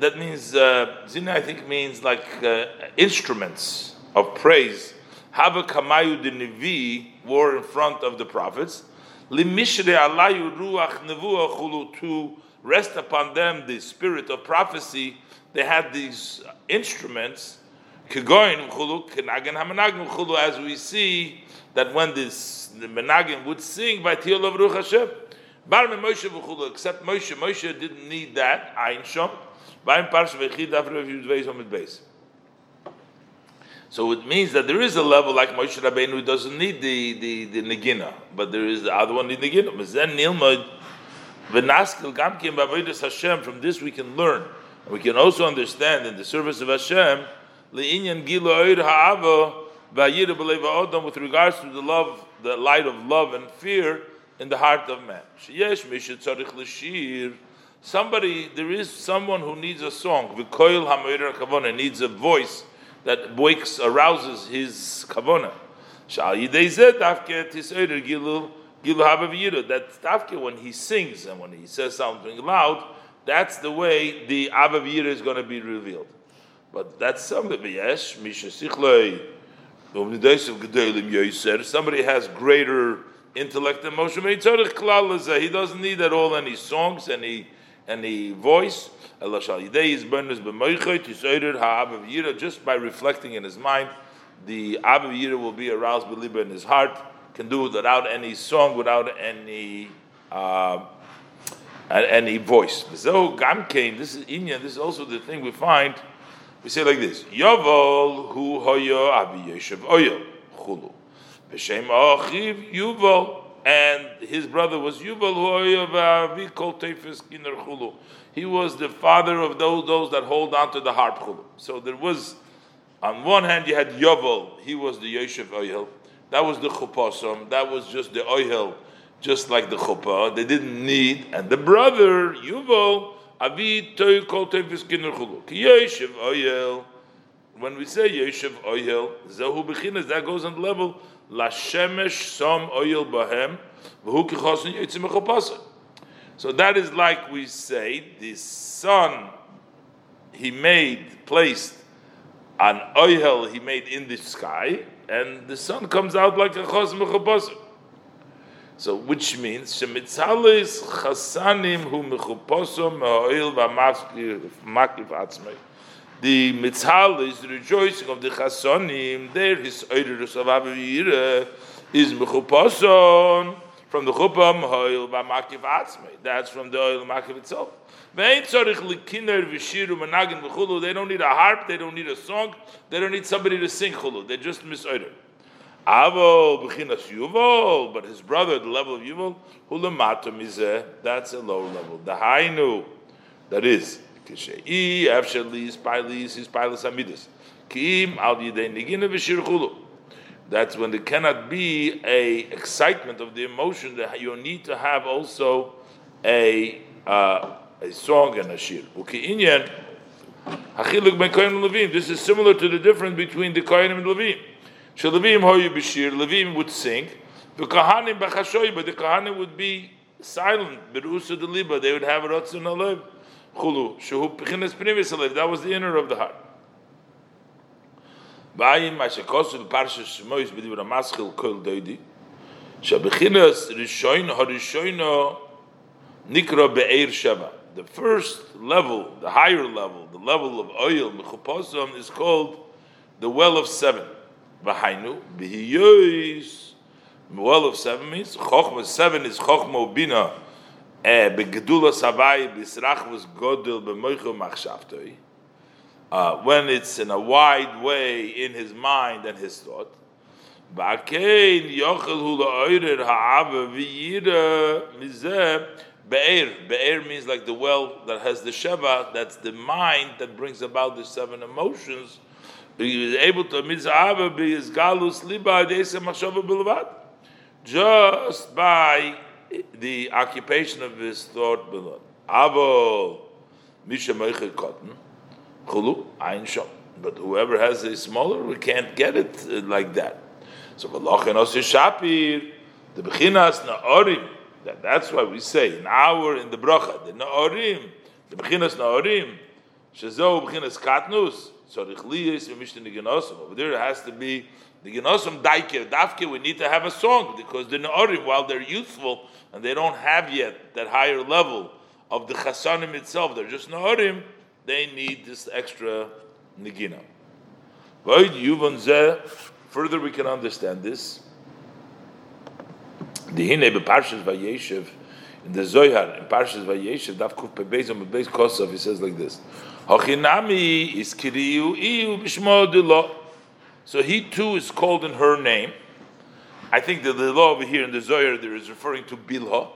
that means, uh, Zinei I think means like uh, instruments of praise. Hava Kamayu de Nevi were in front of the prophets. Limishre Alayu Ruach Nevuah Chulu, to rest upon them the spirit of prophecy. They had these instruments. As we see that when this, the Menagim would sing by Tiyol of Ruch Hashem, except Moshe, Moshe didn't need that. So it means that there is a level like Moshe Rabbeinu who doesn't need the, the, the Negina, but there is the other one in the Negina. From this we can learn. We can also understand in the service of Hashem, with regards to the love, the light of love and fear in the heart of man. Somebody, there is someone who needs a song. Needs a voice that wakes, arouses his kavona. That when he sings and when he says something loud, that's the way the Abav Yira is going to be revealed. But that's somebody, yes, somebody has greater intellect than Moshe. He doesn't need at all any songs, any any voice. Just by reflecting in his mind, the Abav Yira will be aroused in his heart, can do it without any song, without any... Uh, And he voiced. So Gam came. This is India. This is also the thing we find. We say like this: Yovel hu hoyo abi Yeshiv oyo chulu b'shem achiv Yuval, and his brother was Yuval hu hoyo v'avi kol teifes kiner chulu. He was the father of those those that hold on to the harp chulu. So there was, on one hand, you had Yovel. He was the Yeshiv oyo. That was the chuposom. That was just the oyo. Just like the chuppah, they didn't need, and the brother Yuval Avi Toy Kol Tevis Kiner Chulu Ki Yeshiv Oyel. When we say Yeshiv Oyel, Zehu Bechines, that goes on the level La Shemesh Som Oyel Bahem V'Hu Ki Chosin Yitzim Echopasa. So that is like we say the sun he made placed an oyel he made in the sky, and the sun comes out like a chosin mechopasa. So, which means shemitzalis chasanim hu mechuposom ha'oil v'makif atzmei. The mitzalis, the rejoicing of the chasanim, there his oidus of avivira is mechuposom from the chupam ha'oil v'makif atzmei. That's from the oil makif itself. Ve'ein tzorich likiner v'shiru menagin v'chulu. They don't need a harp. They don't need a song. They don't need somebody to sing chulu. They just misoider. Avo b'chinas Yuval, but his brother, the level of Yuval, hulamatum izeh, that's a lower level. The hainu, that is k'shei afshalis pilis his pilis amidus kiim al yidei negina v'shir chulu. That's when there cannot be a excitement of the emotion, that you need to have also a uh, a song and a shir. Ukiinyan hachiluk ben kohen and levim. This is similar to the difference between the kohen and levim. Shalevim hoyu b'shir, Levim would sing. The kahanim b'chashoy, but the kahanim would be silent. Berusu deliba, they would have ratzon alev. Chulu shehu p'chinas pnimis alev. That was the inner of the heart. Ba'ayim ha'shekosul parshas Shmois b'divra maschil kol doidi. Shab'chinas rishoin harishoino nikra be'er sheva. The first level, the higher level, the level of oil mechuposam is called the well of seven. V'hainu b'hiyois, well of seven means chokhmah. Seven is chokhmah ubina. Begedula savai b'srach was godel b'moichu machshavtoi. When it's in a wide way in his mind and his thought. Ba'kein yochel hu la'oirer ha'ava v'yira mizeh be'er. Be'er means like the well that has the sheva. That's the mind that brings about the seven emotions. He was able to mitzvah be his galus liba deisa machshava b'levad, just by the occupation of his thought b'levad. Avo misha meichel cotton chulu ein shom. but whoever has a smaller, we can't get it like that. So the Bechinas Na'orim, that's why we say an hour in the bracha, the Na'orim, the Bechinas Na'orim, Shezo Bechinas Katnus, so over there it has to be the Genosim Daikir, Dafke, we need to have a song, because the Na'orim, while they're youthful and they don't have yet that higher level of the Chasanim itself, they're just Na'orim, they need this extra Nigina. Further, we can understand this. In the Parshas Vayeshev, in the Zohar, in Parshas Vayeshev, Daf Kuf Pebeis on Pebeis Kosov, he says like this: Hachinami is Kiriu Iu Bishmo Dilo. So he too is called in her name. I think that the law over here in the Zohar there is referring to Bilho.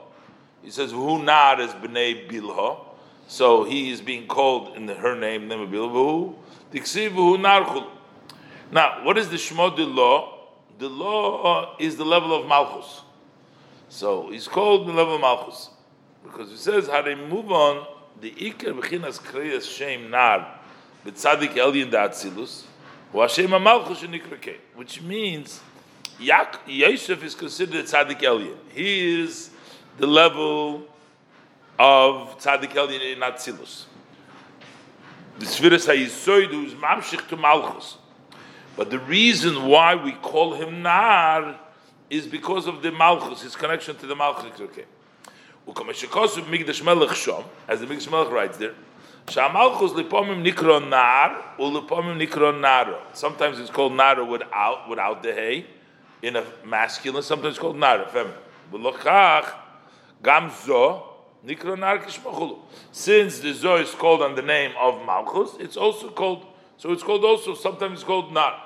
He says Hu Nar is Bnei Bilho, so he is being called in her name. Name Bilho. Tiksiv Hu Narchul. Now, what is the Shmo Dilo? The law is the level of Malchus. So he's called the level of Malchus, because he says how they move on the Iker Bechinas Kriyas Shem Nar B'Tzadik Elyon Da'Atzilus U'Hashem HaMalchus Shenikra, which means Yosef is considered Tzadik Elyon. He is the level of Tzadik Elyon in Atzilus. The Sfiras HaYisoidu is Mamshich to Malchus, but the reason why we call him Nar is because of the Malchus, his connection to the Malchus. Okay. As the Mikdash Melech writes there, sometimes it's called Nara without without the hay, in a masculine, sometimes it's called Nara, feminine. Since the Zoh is called on the name of Malchus, it's also called, so it's called also, sometimes it's called Nar.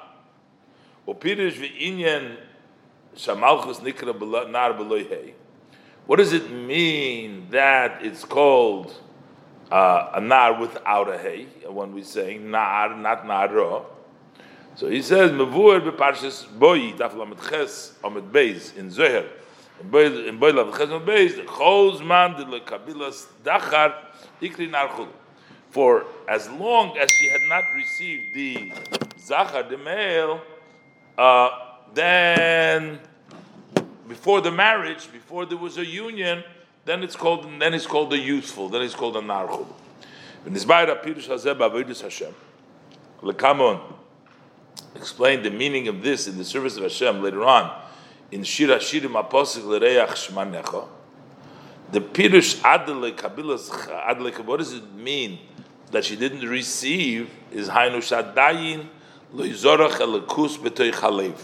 What does it mean that it's called uh, a nar without a hay? When we say nar, not naro. So he says mevuer beparshas boi daf lametches amet beis in zohar in boi lametches amet beis the chosman de lekabilas dachar ikri nar chul. For as long as she had not received the zachar, the male. Uh, Then, before the marriage, before there was a union, then it's called. Then it's called the youthful. Then it's called the narchul. Lekamon explained the meaning of this in the service of Hashem later on in Shir Hashirim Aposik L'Reach Shmanecha. The pirush adle kabilas adle. What does it mean that she didn't receive? Is Hainush Adayin Loizorach Elikus B'Toich Halev,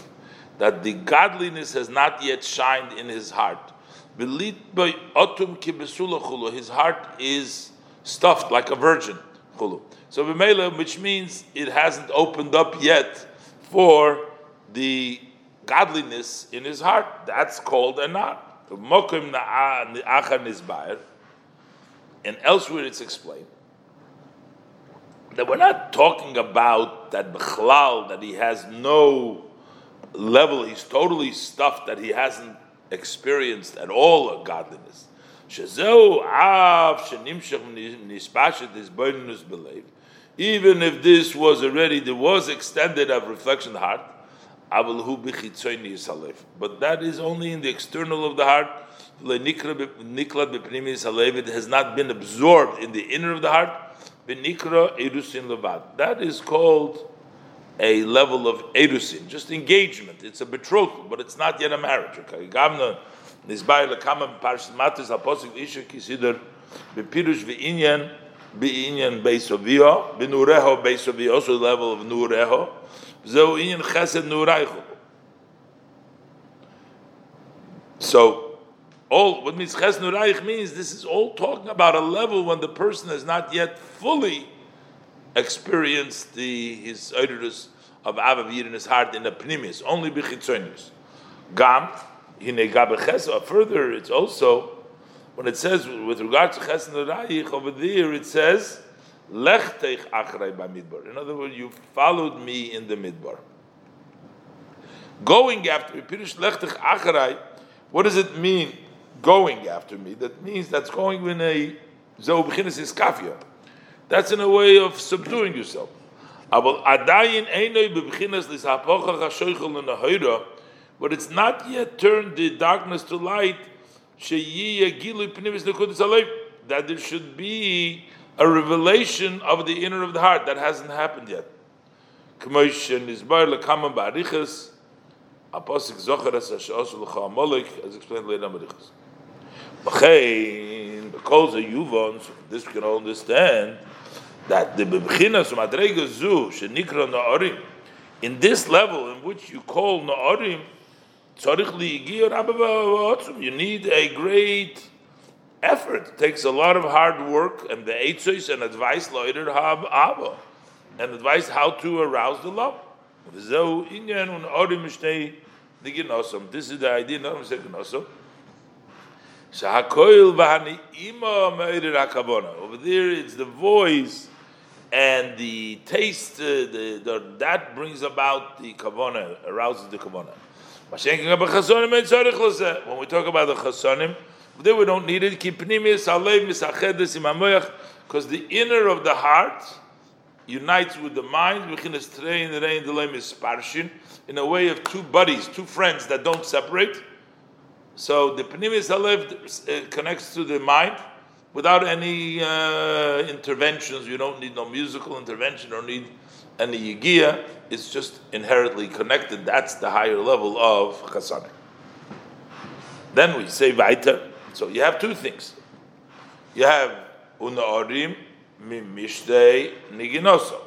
that the godliness has not yet shined in his heart. His heart is stuffed like a virgin. So v'meila, which means it hasn't opened up yet for the godliness in his heart. That's called a nar. And elsewhere it's explained that we're not talking about that b'chlal, that he has no level, he's totally stuffed, that he hasn't experienced at all a godliness. Even if this was already, there was extended of reflection of the heart, but that is only in the external of the heart. It has not been absorbed in the inner of the heart. That is called a level of erusin, just engagement. It's a betrothal, but it's not yet a marriage. Okay. Also the level of nureho. So, all what means ches nuraich means this is all talking about a level when the person has not yet fully experienced the his odorous of avavir in his heart in the pnimis, only b'chitzonius. Gam hinegah b'chesed. Further, it's also when it says with regard to chesed nuraich over there, it says lechteich achrei b'midbar. In other words, you followed me in the midbar. Going after pirush lechteich achrei. What does it mean? Going after me. That means that's going in a zeh b'chinas iskafia. That's in a way of subduing yourself. But it's not yet turned the darkness to light, that there should be a revelation of the inner of the heart. That hasn't happened yet. As explained later on, because the Yuvans, this we can all understand, that the Bebchinas Madrega Zu shenikra Na'orim, in this level in which you call Na'orim, you need a great effort. It takes a lot of hard work and the eitzos and advice loiter have Abba, and advice how to arouse the love. This is the idea. Not mistaken also. Over there, it's the voice and the taste. Uh, the, the, that brings about the kavana, arouses the kavana. When we talk about the chasonim, there we don't need it. Because the inner of the heart unites with the mind in a way of two buddies, two friends that don't separate. So the Pnimis Alev connects to the mind without any uh, interventions. You don't need no musical intervention or need any Yigia. It's just inherently connected. That's the higher level of Chasanik. Then we say Vaita. So you have two things. You have Unaorim Mimishtei Niginoso.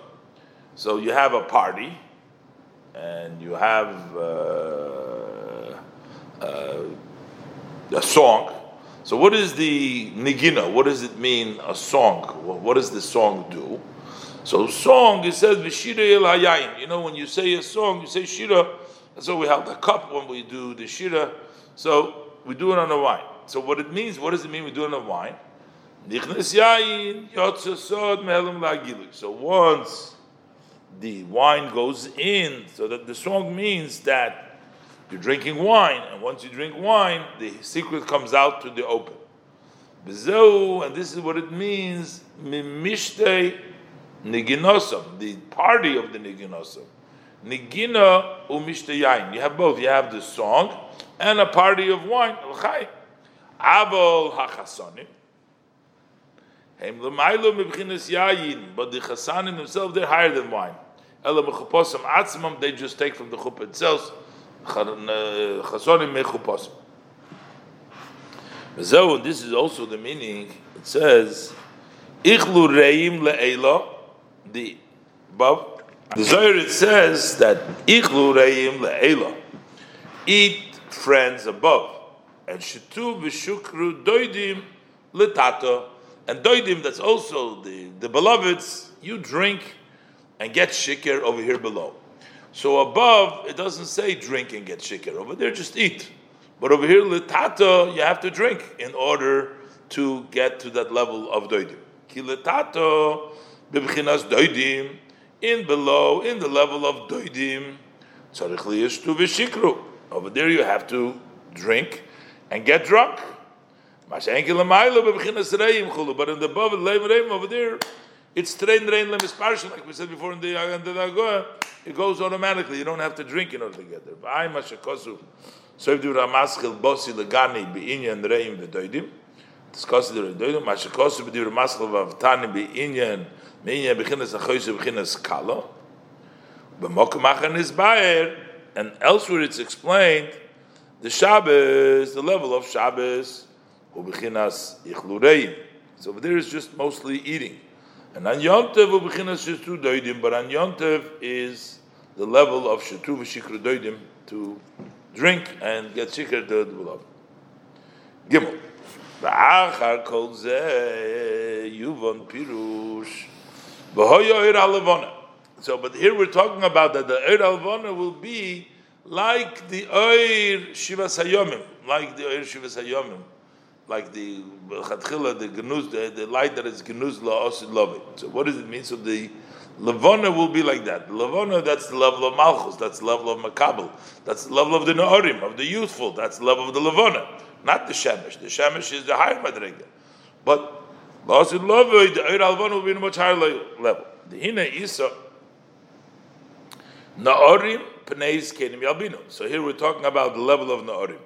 So you have a party and you have uh, uh, a song. So what is the Nigina? What does it mean, a song? Well, what does the song do? So song, it says V'shira el hayayin. You know, when you say a song, you say Shira. So we have the cup when we do the Shira. So we do it on a wine. So what it means, what does it mean we do it on a wine? So once the wine goes in, so that the song means that you're drinking wine, and once you drink wine, the secret comes out to the open. And this is what it means, Mimishtei Niginosam, the party of the Niginosam. Nigina u'mishteyayin. You have both. You have the song and a party of wine. Abol hachasonim. But the chasanim themselves, they're higher than wine. They just take from the chuppah itself. So this is also the meaning. It says, "Ichlu reim le'ela." The above the Zohar, it says that "Ichlu reim le'ela," eat friends above, and "Shitu v'shukru doidim letato." And doidim, that's also the, the beloveds, you drink and get shikir over here below. So above, it doesn't say drink and get shikir. Over there, just eat. But over here, letato, you have to drink in order to get to that level of doidim. Ki letato, bibchinas doidim, in below, in the level of doidim, tzarich liyishtu v'shikru. Over there, you have to drink and get drunk. But in the above over there, it's train rein lemisparshim, like we said before in the Aganda, it goes automatically. You don't have to drink in order to get there. Discuss the doidim. Mashakosu b'diur maschil v'avtani b'inyan b'inyan b'chinas achoyse b'chinas kalo. B'mokum achan is bayer, and elsewhere it's explained the Shabbos, the level of Shabbos. So there is just mostly eating. And an yontev ubichinas shetu doidim, but an yontev is the level of shetu v'shikru doidim, to drink and get shikr the beloved. Gimel. V'achar kol zeh yuvon pirush v'hoyo eir alevona. So, but here we're talking about that the eir alevona will be like the eir shivas hayomim, like the eir shivas hayomim. Like the chatchila, the gnuz, the, the light that is gnuz la osid lovit. So what does it mean? So the levona will be like that. The levona, that's the level of malchus, that's the level of makabel, that's the level of the naorim, of the youthful, that's the level of the levona, not the shemesh. The shemesh is the higher madrega, but la osid lovit, the eir alvon will be in a much higher level. The hina isa Na'orim pneis kenim yalbinu. So here we're talking about the level of Na'orim.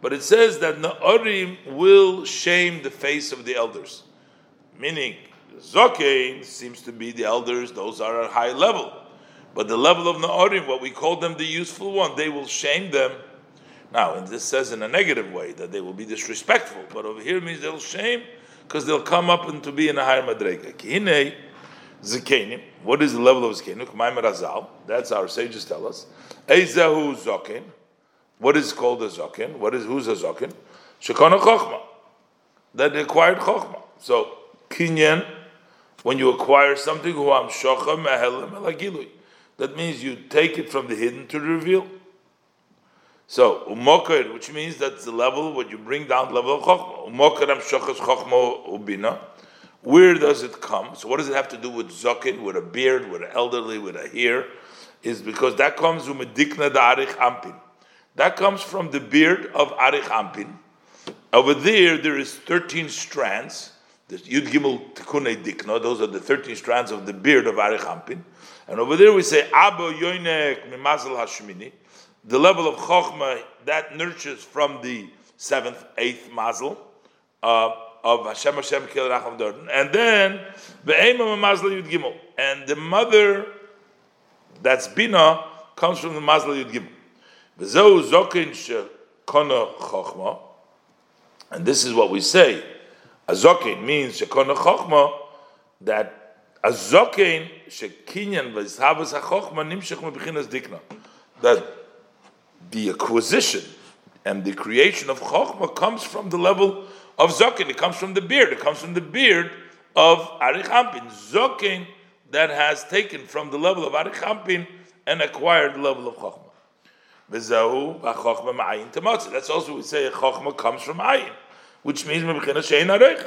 But it says that Na'orim will shame the face of the elders. Meaning, Zokein seems to be the elders, those are at high level. But the level of Na'orim, what we call them the useful one, they will shame them. Now, and this says in a negative way, that they will be disrespectful. But over here means they'll shame, because they'll come up and to be in a higher madrega. Kihinei Zakenim. What is the level of Zakenim? K'mayim Razal. That's our sages tell us. Eizahu Zokin. What is called a Zokin? What is, who's a Zokin? Shekona Chochma. That acquired Chochma. So, Kinyan, when you acquire something, Huam Shocha Mehelam Elagilui. That means you take it from the hidden to the reveal. So, umokir, which means that's the level, what you bring down, level of chokhmah. Umokir am shochas chokhmah ubina. Where does it come? So what does it have to do with zokin, with a beard, with an elderly, with a hair? Is because that comes from dikna da arich ampin. That comes from the beard of arich ampin. Over there, there is thirteen strands. Yud gimel tikune dikna. Those are the thirteen strands of the beard of arich ampin. And over there we say, abo yoinek mimazal hashmini. The level of chokhmah that nurtures from the seventh, eighth mazel uh, of Hashem Hashem Kil Racham Dordan, and then be'emam mazal yud gimel, and the mother that's bina comes from the mazal yud gimel. V'zeu zokin shekona chokhmah, and this is what we say. A zokin means shekona chokhmah, that a zokin shekinyan v'zhavas hachokhmah nimshech mebichinas dikna, that the acquisition and the creation of Chokhmah comes from the level of Zokin. It comes from the beard. It comes from the beard of Arich Ampin. Zokin that has taken from the level of Arich Ampin and acquired the level of Chokhmah. V'zahu v'chokhmah ma'ayin temotzi. That's also we say Chokhmah comes from Ayin, which means mebchina she'ein arich.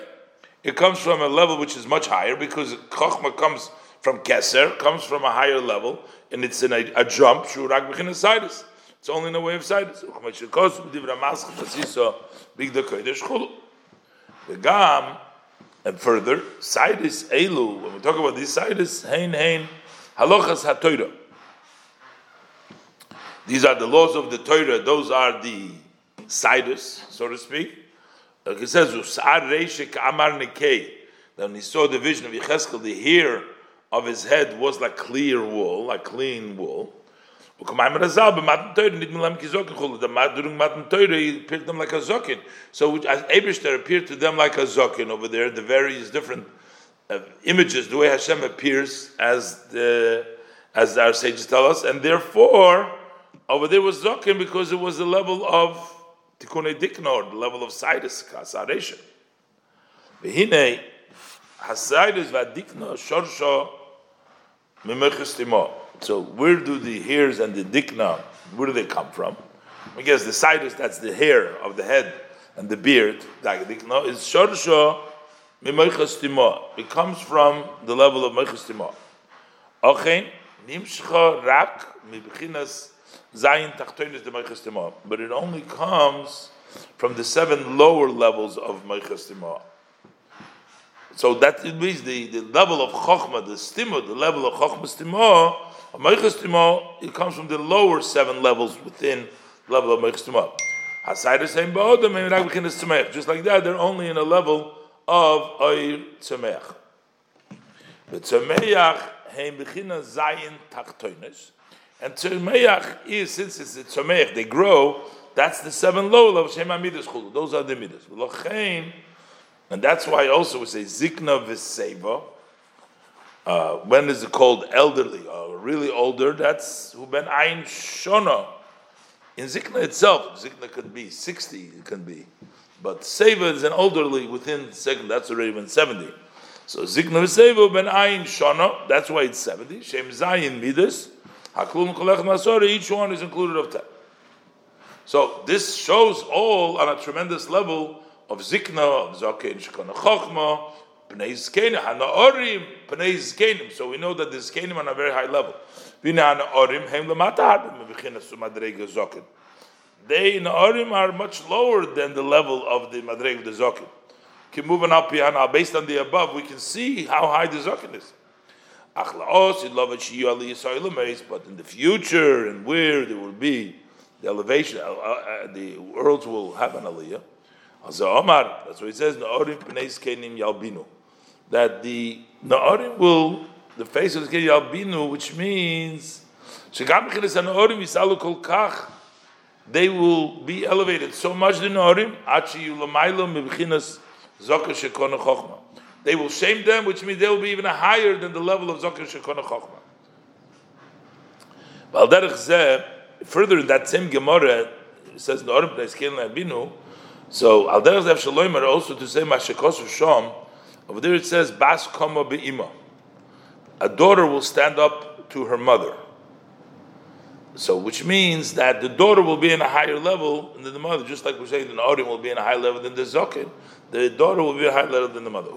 It comes from a level which is much higher because Chokhmah comes from Keser, comes from a higher level, and it's in a, a jump, Shurag b'china Sidus. It's only in the way of Sidus. And further, Sidus Elu, when we talk about these Sidus, Hein Hein, Halochas HaTorah. These are the laws of the Torah, those are the Sidus, so to speak. Like it says, that when he saw the vision of Yecheskel, the hair of his head was like clear wool, like clean wool. During Matan Torah, he appeared to them like a zokin. So Eibishter appeared to them like a zokin over there, the various different uh, images, the way Hashem appears, as the, as our sages tell us. And therefore, over there was zokin because it was the level of Tikkun Diknor, the level of Sidus, Kasaresha. V'hinei, Hasidus v'adikna shorsho mimechistimo. So where do the hairs and the dikna, where do they come from? I guess the sidus, that's the hair of the head and the beard, that dikna, is shorsho mimaychas tima. It comes from the level of maychas tima. Ochein, nimshcha rak mibchinas zayin tachtonis de maychas tima. But it only comes from the seven lower levels of maychas tima. So that it means the, the level of chokhmah, the stima, the level of chokhmah stima, of meichas stima, it comes from the lower seven levels within the level of meichas stima. Hasidus ein ba'odam ein rag b'chinas tzemeach. Just like that, they're only in a level of oir tzemeach. But tzemeach ein b'chinas zayin tachtonis, and tzemeach is, since it's the tzemeach, they grow. That's the seven lower levels. Shem amidus chulu. Those are the midas. V'lochein. And that's why also we say zikna v'seva. Uh, when is it called elderly or really older? That's huben ayin shona. In zikna itself, zikna could be sixty, it can be, but seva is an elderly within second. That's already been seventy. So zikna v'seva huben ayin shona. That's why it's seventy. Shem zayin midas haklum kolech masora. Each one is included of ten. So this shows all on a tremendous level. Of Zikna, of Zokin, Shekona Chochma, Pnei Zkenim, Hanaorim, Pnei Zkenim. So we know that the Zkenim are on a very high level. They, Hanaorim, are much lower than the level of the Madreg of the Zokin. Based on the above, we can see how high the Zokin is. But in the future, and where there will be the elevation, uh, uh, the worlds will have an aliyah. That's what he says, that the Na'arim will, the face of the Kedah Yalbinu, which means they will be elevated so much, the Na'arim, they will shame them, which means they will be even higher than the level of Zakir Shekona Chochma. Further in that same Gemara, it says Na'arim Pnei Kedah Yalbinu, so Al Derech Zev Shaloimer also to say Mashakos Sham. Over there it says Bas Kama Be'ima, a daughter will stand up to her mother. So which means that the daughter will be in a higher level than the mother, just like we're saying the Na'arim will be in a higher level than the Zokin. The daughter will be in a higher level than the mother.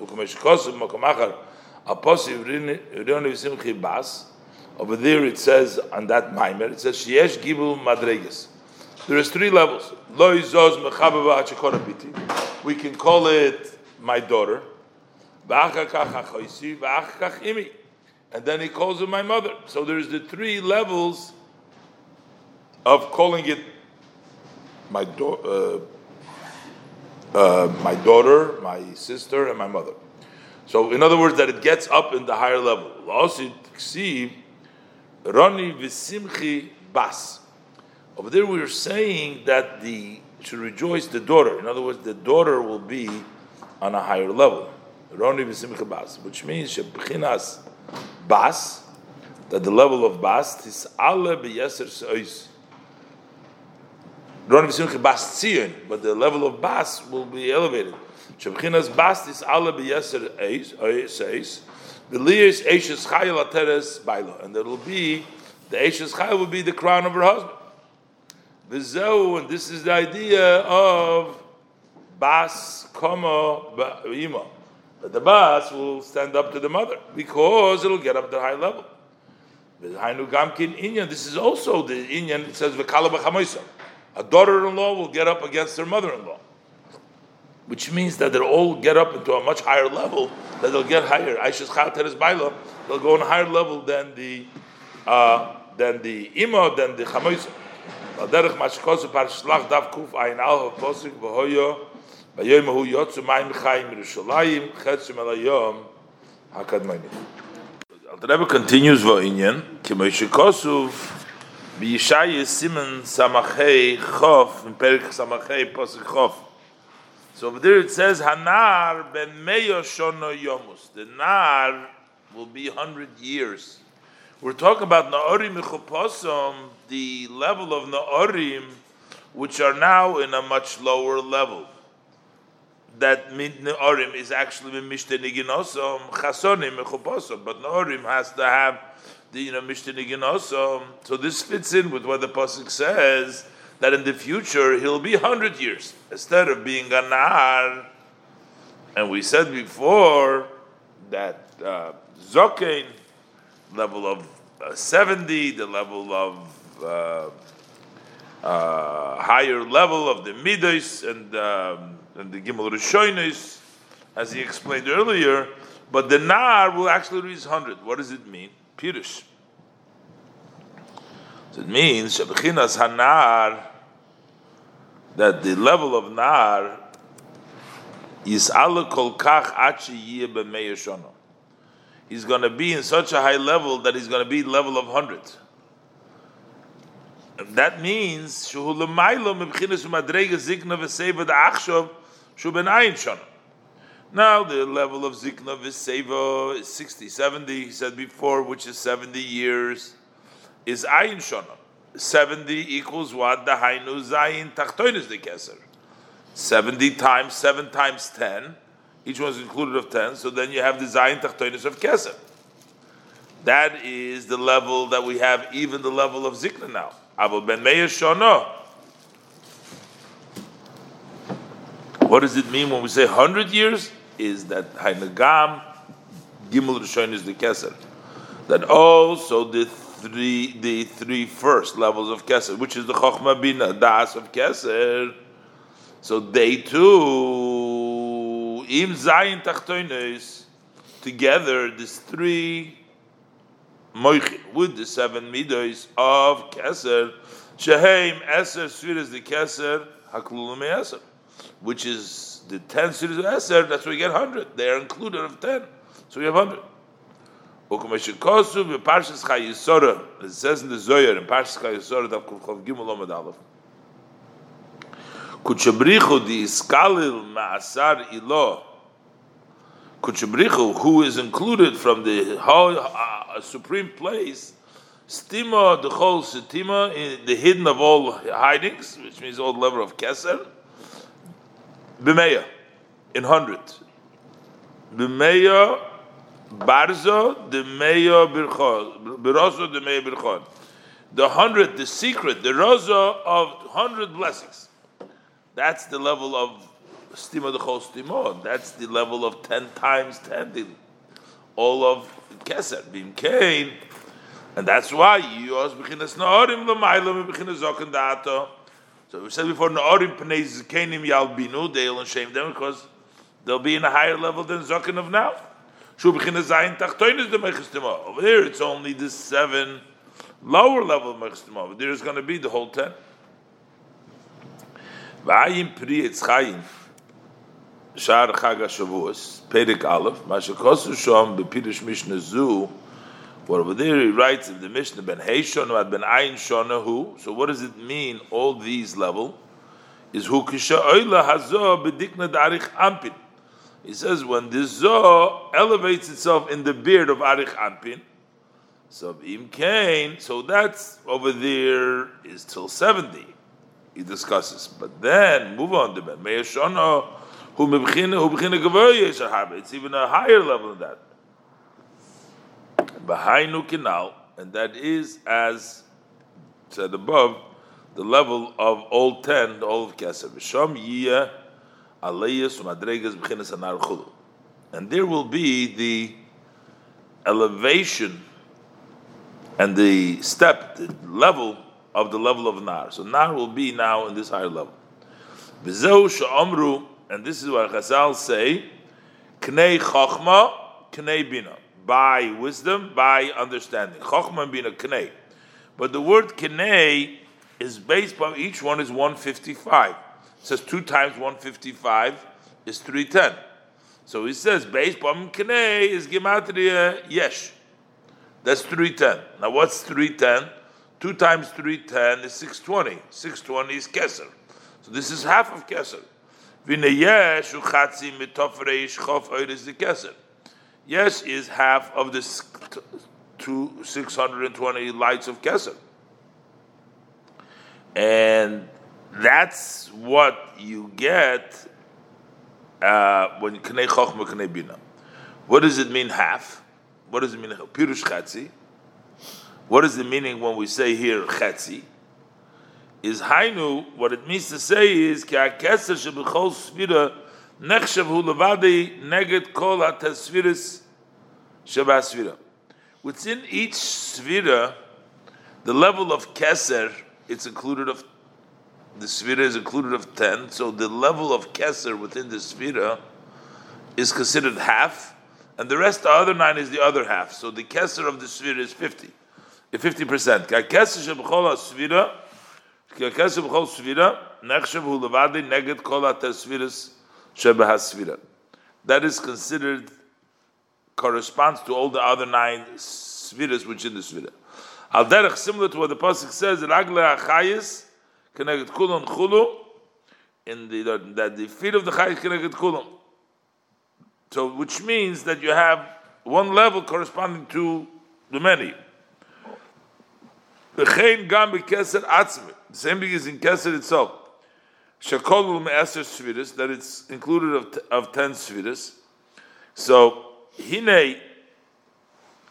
Over there it says on that Maimer, it says Sheyesh Gibul Madreges. There is three levels. We can call it my daughter. And then he calls it my mother. So there's the three levels of calling it my, do- uh, uh, my daughter, my sister, and my mother. So in other words, that it gets up in the higher level. Over there we are saying that the should rejoice the daughter. In other words, the daughter will be on a higher level. Which means that the level of bas is alle beyeser seis. But the level of bas will be elevated. Shebchinas bas is alle beyeser seis. The liyis eishes chayil ateres baila, and there will be the eishes chayil will be the crown of her husband. And this is the idea of Bas Kama Ba'ima. That the Bas will stand up to the mother because it'll get up to the high level. This is also the Inyan, it says, a daughter-in-law will get up against her mother-in-law. Which means that they'll all get up into a much higher level, that they'll get higher. They'll go on a higher level than the uh, than the Ima, than the Chamoisa. Al derech mashkosu par shlach dav kuf ayin al haposik v'hoyo v'yoyim hu yotzu ma'im chayim risholayim chetzim alayom hakadmoni. Al derech continues v'inyan ki mashkosu b'yishai simen samachei chof in perik samachei posik chof. So over there it says hanar ben meyo shono yomus. The nar will be hundred years. We're talking about Na'orim Mechuposom, the level of Na'orim, which are now in a much lower level. That Na'orim is actually Mishte Niginosom, Chasonim Mechuposom, but Na'orim has to have the you know, Mishte Niginosom. So this fits in with what the Pasuk says, that in the future he'll be one hundred years, instead of being a Na'ar. And we said before that uh, Zokain, level of uh, seventy, the level of uh, uh, higher level of the Midas and, um, and the Gimel Rishonis, as he explained earlier, but the Nar will actually reach one hundred. What does it mean? Pirush. So it means Shebechinas Hanar, that the level of Nar is Ala Kol Kach Achi Yeh B'Mei Yeshono. He's going to be in such a high level that he's going to be level of one hundred. And that means now the level of Zikna V'Seva is sixty, seventy, he said before, which is seventy years, is Ayin Shana. seventy equals what? Dahainu Zayin Tachtoinus de Keser. seventy times, seven times ten. Each one is included of ten, so then you have the Zayin Tachtoinus of Kesef. That is the level that we have, even the level of Zikna now. Aval ben Meir Shono. What does it mean when we say one hundred years? Is that Hainagam Gimel Rishonis de Kesef. That also the three, the three first levels of Kesef, which is the Chochmah Bina, Das of Kesef. So they too. Im Zayin Tachtoinus, together, these three moichin with the seven midos of keser, sheheim eser sfiras the keser haklulum eser, which is the ten sfiras of eser. That's where we get hundred. They are included of ten, so we have hundred. It says in the Zohar, in Parshas Chayesora, Daf Kufchav Gimel Amud Aleph, Kutshabrichu di iskalil ma'asar ilo. Kutshabrichu, who is included from the whole, uh, supreme place, stima the whole sitima, the hidden of all hidings, which means all level of keser, b'meya, in hundred, b'meya barzo the meya birchon, b'rozo the meya birchon, the hundred, the secret, the rozo of hundred blessings. That's the level of stima the chol stima. That's the level of ten times ten. All of keser bim kain, and that's why you as bechinas na'orim l'maylam bechinas zoken da'ato. So we said before, na'orim pnei zikeinim yalbinu. They'll shame them because they'll be in a higher level than zoken of now. Shu bechinas zayin tachtoinis the meiches stima. Over there, it's only the seven lower level of meiches stima. But there is going to be the whole ten. V'ayim pri etzchayim shar chag haShavuos perik aleph mashikosu shom bepirush mishnah zu. Well, over there he writes in the mishnah ben heishonu ad ben ayin shonahu. So what does it mean? All these level is hu kisha oila hazo bedikna darich ampin. He says when this zo elevates itself in the beard of arich ampin. So im kain. So that's over there is till seventy. He discusses, but then move on to Ben Meir Shana, who mebchina who bechina gavoy yeshahab. It's even a higher level than that. B'hainu kinal, and that is as said above, the level of all ten, all of Keser. V'sham yia aleyus umadregas b'chinas anar chulu, and there will be the elevation and the step, the level of the level of Nar. So Nar will be now in this higher level. B'zehu she'omru, and this is what Chazal say, Knei Chochma, Knei Bina. By wisdom, by understanding. Chochma and Bina, Knei. But the word Knei is based on each one is one hundred fifty-five. It says two times one hundred fifty-five is three hundred ten. So he says, based on Knei is Gematria Yesh. That's three hundred ten. Now what's three hundred ten? Two times three hundred ten is six hundred twenty. six hundred twenty is Keser. So this is half of Keser. Yes is half of the two six hundred twenty lights of Keser. And that's what you get uh, when Knei Chochma Knei Bina. What does it mean half? What does it mean? Pirush Chatzi. What is the meaning when we say here chetzi? Is hainu? What it means to say is ki hakeser shebechol sfira nechshav hu levadei neged kol hatasfiras shebasfira. Within each sfira, the level of keser, it's included of the sfira is included of ten. So the level of keser within the sfira is considered half, and the rest, the other nine, is the other half. So the keser of the sfira is fifty. Fifty percent. That is considered corresponds to all the other nine sviras which in the svira. Al derech, similar to what the pasuk says, "Ragla achayis connected kulon chulu," in the that the feet of the chayis connected kulon. So, which means that you have one level corresponding to the many. The same thing is in Keser itself. That it's included of, t- of ten sviras. So, Hine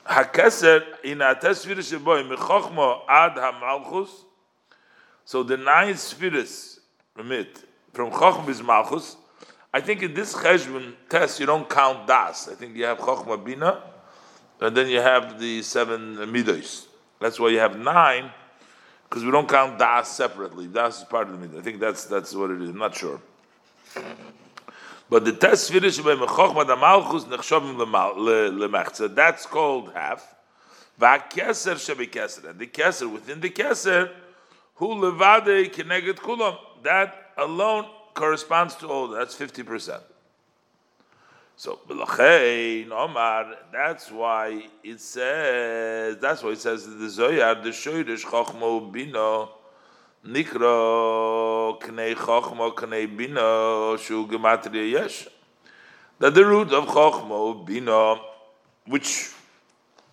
HaKeser in Ates sviras Sheboy Mechokmo Ad HaMalchus. So the nine sviras remit from Chochma is Malchus. I think in this Cheshbon test you don't count Das. I think you have Chochma Bina, and then you have the seven Midos. That's why you have nine, because we don't count das separately. Das is part of the midah. I think that's that's what it is. I'm not sure. But the test finish by Mechokma da Malchus nechshavim lemachzah. That's called half. Va'keser shebekeser, and the keser within the keser, hu levade keneged kulam, that alone corresponds to all. That's fifty percent. So b'lachein Omar, that's why it says. That's why it says the Zoyar, the shoyrish chachmo bino nikro knei chachmo knei bino shu gematria yesh. That the root of chachmo bino, which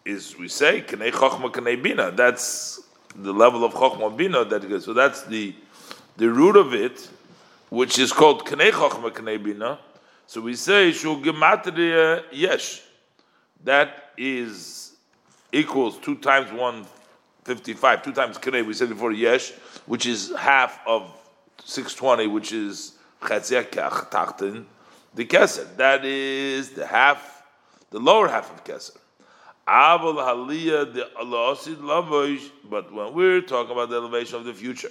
is, we say, Knei Chochma Knei Bina. That's the level of Chochma Bina that goes. So that's the the root of it, which is called Knei Chochma Knei Bina. So we say Shu Gematria Yesh. That is equals two times one fifty-five. Two times Knei. We said before Yesh, which is half of six twenty, which is Chatzekach Tachtin the Keser. That is the half, the lower half of Keser. But when we're talking about the elevation of the future,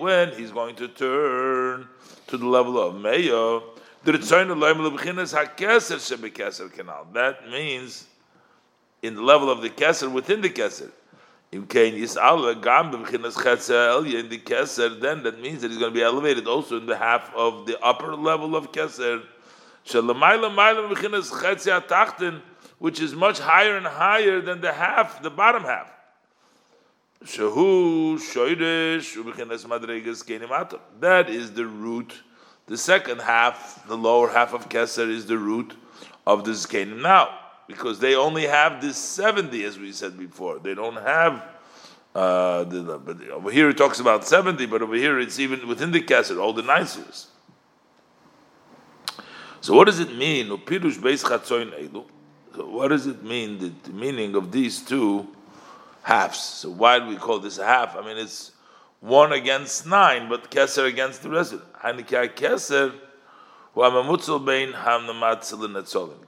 when he's going to turn to the level of Meyo, that means in the level of the Keser, within the Keser. In the Keser, then that means that he's going to be elevated also in the half of the upper level of Keser, which is much higher and higher than the half, the bottom half. That is the root. The second half, the lower half of Keser, is the root of the Zkenim now, because they only have this seventy, as we said before. They don't have. Uh, the, but over here it talks about seventy, but over here it's even within the Keser, all the niceries. So what does it mean? So what does it mean, the meaning of these two halves? So why do we call this a half? I mean, it's one against nine, but keser against the rest.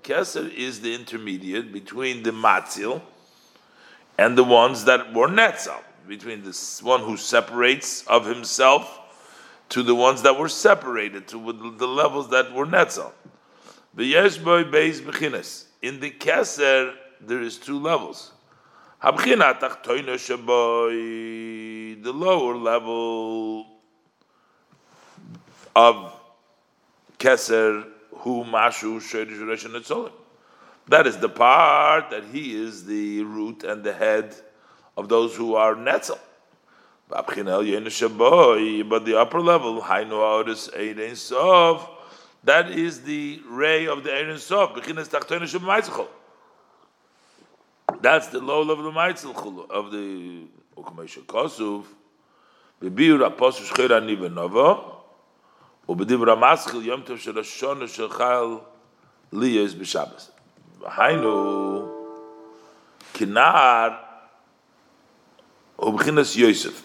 Keser is the intermediate between the matzil and the ones that were netzal, between this one who separates of himself to the ones that were separated, to the levels that were netzal. In the Keser, there is two levels. The lower level of Keser, who mashu sheidish reishin netzolim. That is the part that he is the root and the head of those who are netzal. But the upper level, that is the ray of the Ein Sof. That's the low level of the of the Yosef.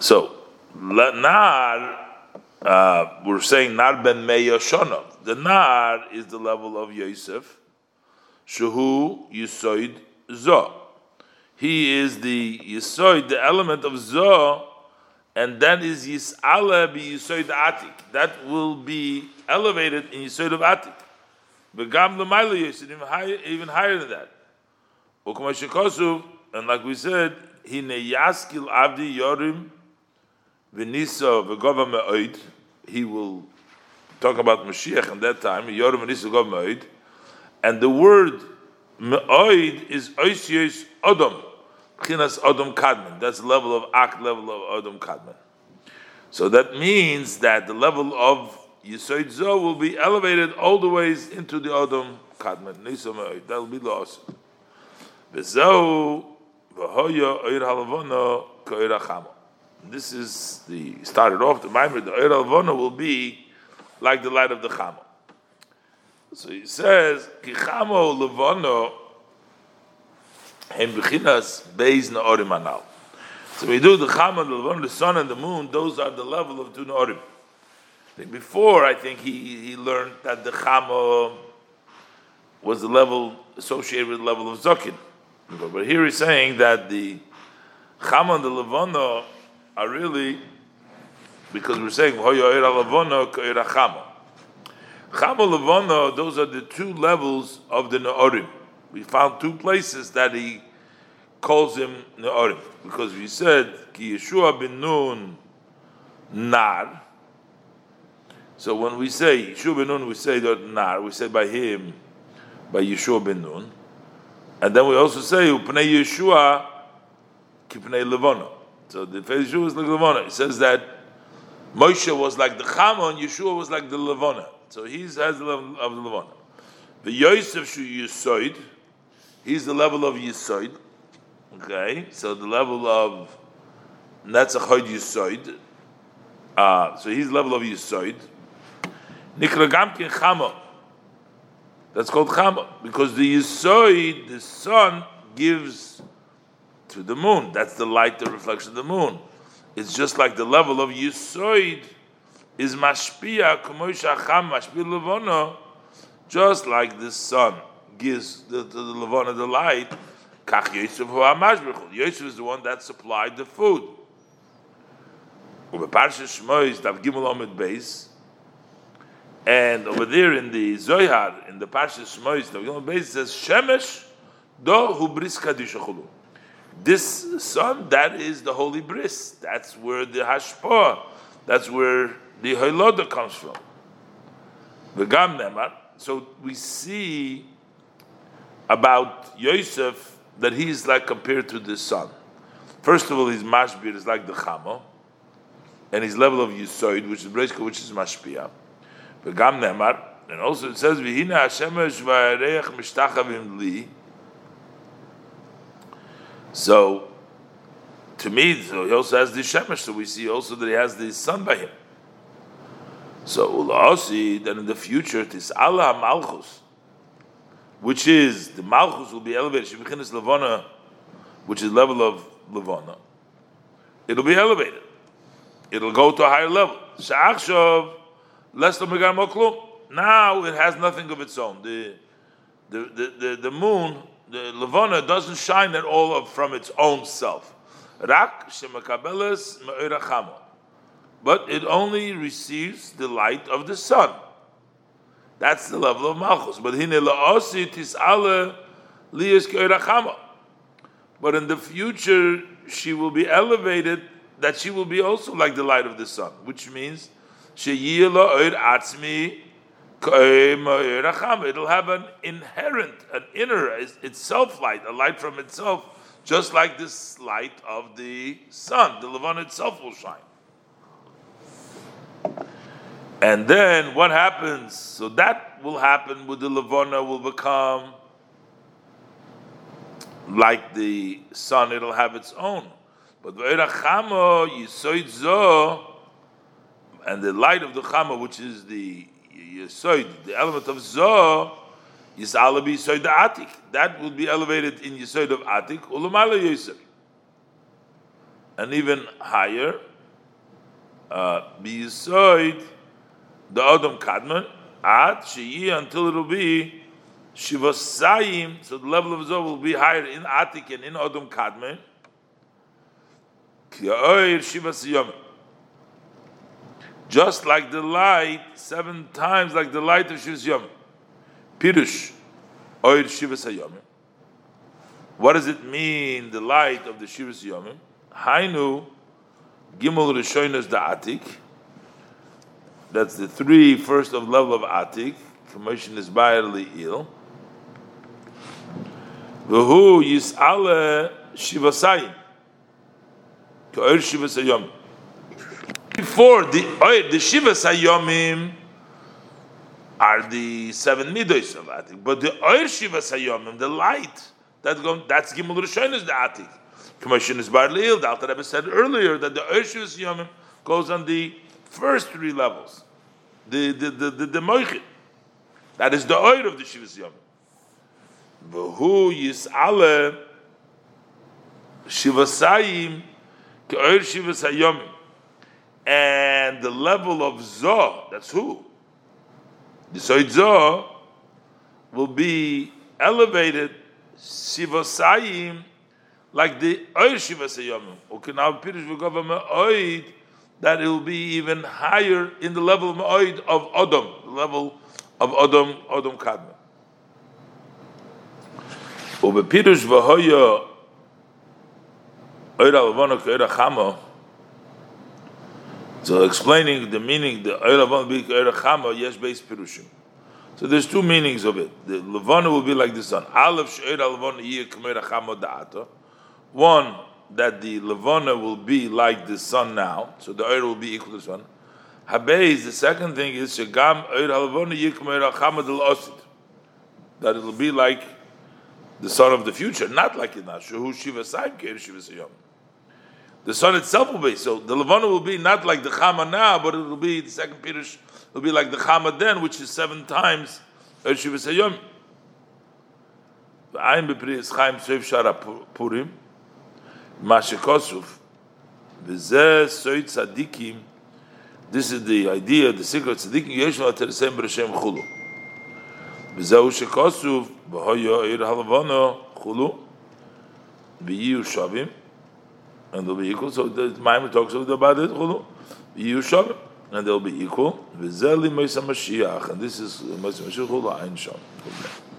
So, Nar, uh, we're saying Nar ben Meya Shonov. The Nar is the level of Yosef. Shehu Yisoid Zo. He is the Yisoid, the element of Zo, and that is Yis'ala bi Yisoid Atik. That will be elevated in Yisoid of Atik. Begam L'mayla Yosef, even higher than that. Uk'ma Shekosuv, and like we said, Hine Yaskil Avdi Yorim. V'niso v'gova me'oid, he will talk about Mashiach in that time, Yorim v'niso v'gova me'oid, and the word me'oid is oisios odom, chinas odom kadman, that's the level of ak, level of odom kadman. So that means that the level of Yisoid Zo will be elevated all the ways into the odom kadman, niso me'oid, that will be lost. V'zo v'hoyo oir halavono ko'ir achamo. This is the started off the Maimur. The Oir Halvona will be like the light of the Chama. So he says, "Ki Chama Levano hem b'chinas beis naorim anal." So we do the Chama, the Levana, the sun and the moon. Those are the level of two naorim. Before, I think he he learned that the Chama was the level associated with the level of Zokin, but here he's saying that the Chama and the Levana are really, because we're saying Hoya Oir Halavono Ko'ir Achamo. Chama Levana, those are the two levels of the Ne'orim. We found two places that he calls him Ne'orim, because we said, Ki Yeshua ben Nun Nar. So when we say Yeshua ben Nun, we say that Nar, we say by him, by Yeshua ben Nun. And then we also say, Upnei Yeshua ki Pnei Levana. So the face Yeshua is like Levana. It says that Moshe was like the Chama and Yeshua was like the Levana. So he has the level of the Levana. The Yosef Shu Yisoid, he's the level of Yisoid. Okay, so the level of Netzachod Yisoid. Uh, so he's the level of Yisoid. Nikra Gamkin Chama. That's called Chama, because the Yisoid, the sun, gives to the moon. That's the light, the reflection of the moon. It's just like the level of Yisoid is Mashpia, Kumoisha Cham, Mashpia Levona, just like the sun gives the, the, the Levona the light. Kach Yosef Hu HaMashbechul. Yosef is the one that supplied the food. Over Parsha Shmois, Dav Gimel Amud Beis. And over there in the Zohar, in the Parsha Shmois, Dav Gimel Amud Beis, it says, Shemesh do hubris kadisha chulu. This sun, that is the Holy Bris. That's where the Hashpah, that's where the Holodah comes from. V'gam Nemar. So we see about Yosef that he is like compared to the sun. First of all, his mashbir is like the Chamo, and his level of Yisoid, which is Breshka, which is Mashpia. V'gam Nemar. And also it says, V'hina Hashemesh v'areich mishtachavim li. So, to me, so he also has the Shemesh, so we see also that he has the sun by him. So, Ula'asi, that in the future, Tis'ala Malchus, which is, the Malchus will be elevated, Shemechinis Levona, which is level of Levona, it'll be elevated. It'll go to a higher level. Sha'achshav, Leslo Megar Moklum, now it has nothing of its own. The, the, the, the, the moon, the Levona doesn't shine at all of, from its own self. Rak shemakabeles me'or hachama. But it only receives the light of the sun. That's the level of Malchus. But hine la'osi tis'ale liyis ke'or hachama. But in the future, she will be elevated, that she will be also like the light of the sun, which means she'yeh la'or atzmi. It'll have an inherent, an inner, itself light, a light from itself, just like this light of the sun. The Levana itself will shine. And then what happens? So that will happen with the Levana, will become like the sun, it'll have its own. But V'erachamo Yisoid Zo, and the light of the Chama, which is the Yisoid, the element of Zoh, Yis'ala be Yisoid Atik. That will be elevated in Yisoid of Atik, Ulumala Yisr. And even higher, uh, be Yisoid, the Adam Kadman, Ad, Sheyi, until it will be Shivasayim, so the level of Zoh will be higher in Atik and in Adam Kadman. K'ya'oir Shivasayim. Just like the light, seven times like the light of Shivas Yomim. Pirush, Oir Shivas HaYomim. What does it mean, the light of the Shivas Yomim? Hainu, Gimel Rishonos Da'atik. That's the three first of level of Atik. Commission is barely ill. V'hu Yis'ale Shivasayim. Oir Shivas HaYomim. Before the the Shivas Hayomim are the seven midos of Atik, but the Oir Shivas Hayomim, the light that go, that's Gimel Rishonos Da'atik. Commission is Bar Leil. The Alter Rebbe said earlier that the Oir Shivas Hayomim goes on the first three levels, the the the the, the Moichin. That is the Oir of the Shivas Hayomim. V'hu Yis'ale Shivasayim K'Oir Shivas Hayomim. And the level of Zoh, that's who? The Soid Zoh will be elevated Shivasayim like the Oir Shivasayim. Okay, now Pirush V'gova Me'oid, that it will be even higher in the level of Me'oid of Odom, the level of Adam Adam Kadma. Ubepirush v'hoya Eira Levana K'eira Chama. So explaining the meaning, the Eira Levana be K'eira Chama, yes, based Pirushim. So there's two meanings of it. The Levana will be like the sun. Aleph She'eira Levana Yeh K'meira Chama Da'ata. One, that the Levana will be like the sun now. So the Eira will be equal to the sun. Habeis, the second thing is Shegam Eira Levana Yeh K'meira Chama Del Osid. That it will be like the sun of the future, not like it now. Shehu Shiva Saim K'eira Shiva Sayom. The sun itself will be, so the Levana will be not like the Chama now, but it will be, the second Pirush will be like the Chama then, which is seven times Erev Shiva Sayom. V'ayim b'pri eschaim soif shara purim, mashikosuf, v'zeh soif tzadikim, this is the idea, the secret tzadikim, yesh la teresem b'reshem chulu. V'zehu shikosuf, v'hoyo ir halavano chulu, v'yiyu shavim, and they'll be equal. So the Maimon talks about it. Yushav, and they'll be equal. V'zeli Moshe Mashiach, and this is Moshe Mashiach. Ein Sham.